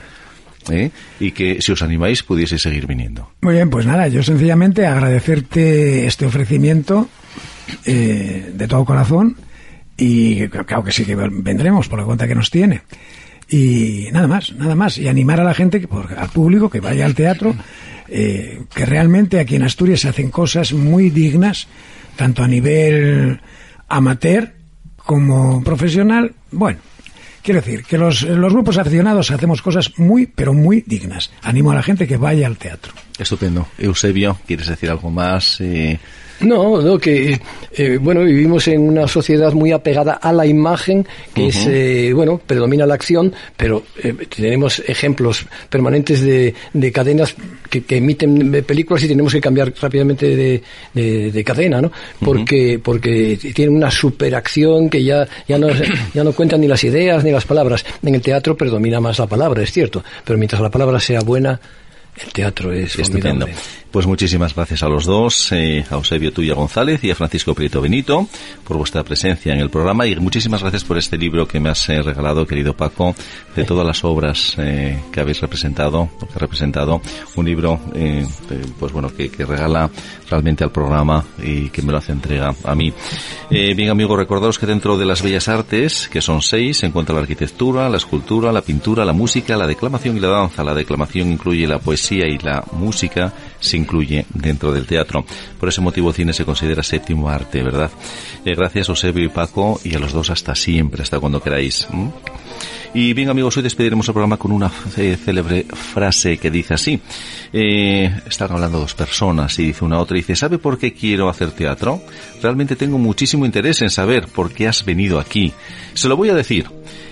¿eh? Y que si os animáis pudieseis seguir viniendo. Muy bien, pues nada, yo sencillamente agradecerte este ofrecimiento eh, de todo corazón, y claro que sí que vendremos por la cuenta que nos tiene. Y nada más, nada más, y animar a la gente, al público, que vaya al teatro, eh, que realmente aquí en Asturias se hacen cosas muy dignas, tanto a nivel amateur como profesional. Bueno, quiero decir que los, los grupos aficionados hacemos cosas muy, pero muy dignas. Animo a la gente que vaya al teatro. Estupendo. Eusebio, ¿quieres decir algo más? Eh... No, no, que eh, bueno, vivimos en una sociedad muy apegada a la imagen, que uh-huh. es, eh, bueno, predomina la acción, pero eh, tenemos ejemplos permanentes de, de cadenas que, que emiten películas y tenemos que cambiar rápidamente de, de, de cadena, ¿no? Porque, uh-huh. porque tienen una superacción que ya, ya, no, ya no cuentan ni las ideas ni las palabras. En el teatro predomina más la palabra, es cierto, pero mientras la palabra sea buena, el teatro es estupendo. Pues muchísimas gracias a los dos, eh, a Eusebio Tuya González y a Francisco Prieto Benito, por vuestra presencia en el programa, y muchísimas gracias por este libro que me has eh, regalado, querido Paco, de todas las obras eh, que habéis representado, o que ha representado, un libro eh, pues bueno, que, que regala realmente al programa y que me lo hace entrega a mí. Eh, bien, amigos, recordaros que dentro de las bellas artes, que son seis, se encuentra la arquitectura, la escultura, la pintura, la música, la declamación y la danza. La declamación incluye la poesía y la música se incluye dentro del teatro. Por ese motivo el cine se considera séptimo arte, ¿verdad? Eh, gracias Eusebio y Paco, y a los dos hasta siempre, hasta cuando queráis. ¿Mm? Y bien, amigos, hoy despediremos el programa con una eh, célebre frase que dice así. Eh, están hablando dos personas y dice una a otra, y dice, ¿sabe por qué quiero hacer teatro? Realmente tengo muchísimo interés en saber por qué has venido aquí. Se lo voy a decir.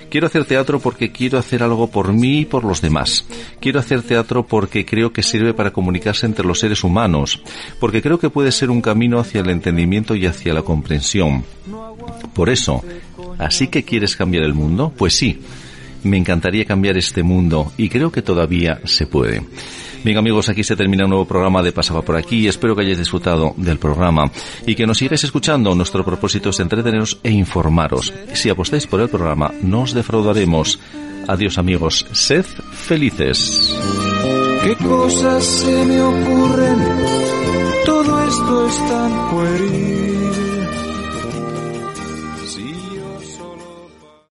Quiero hacer teatro porque quiero hacer algo por mí y por los demás. Quiero hacer teatro porque creo que sirve para comunicarse entre los seres humanos, porque creo que puede ser un camino hacia el entendimiento y hacia la comprensión. Por eso, ¿así que quieres cambiar el mundo? Pues sí, me encantaría cambiar este mundo y creo que todavía se puede. Bien, amigos, aquí se termina un nuevo programa de Pasaba por Aquí. Espero que hayáis disfrutado del programa y que nos sigáis escuchando. Nuestro propósito es entreteneros e informaros. Si apostáis por el programa, no os defraudaremos. Adiós, amigos. Sed felices. ¿Qué cosas se me ocurren? Todo esto es tan pueril.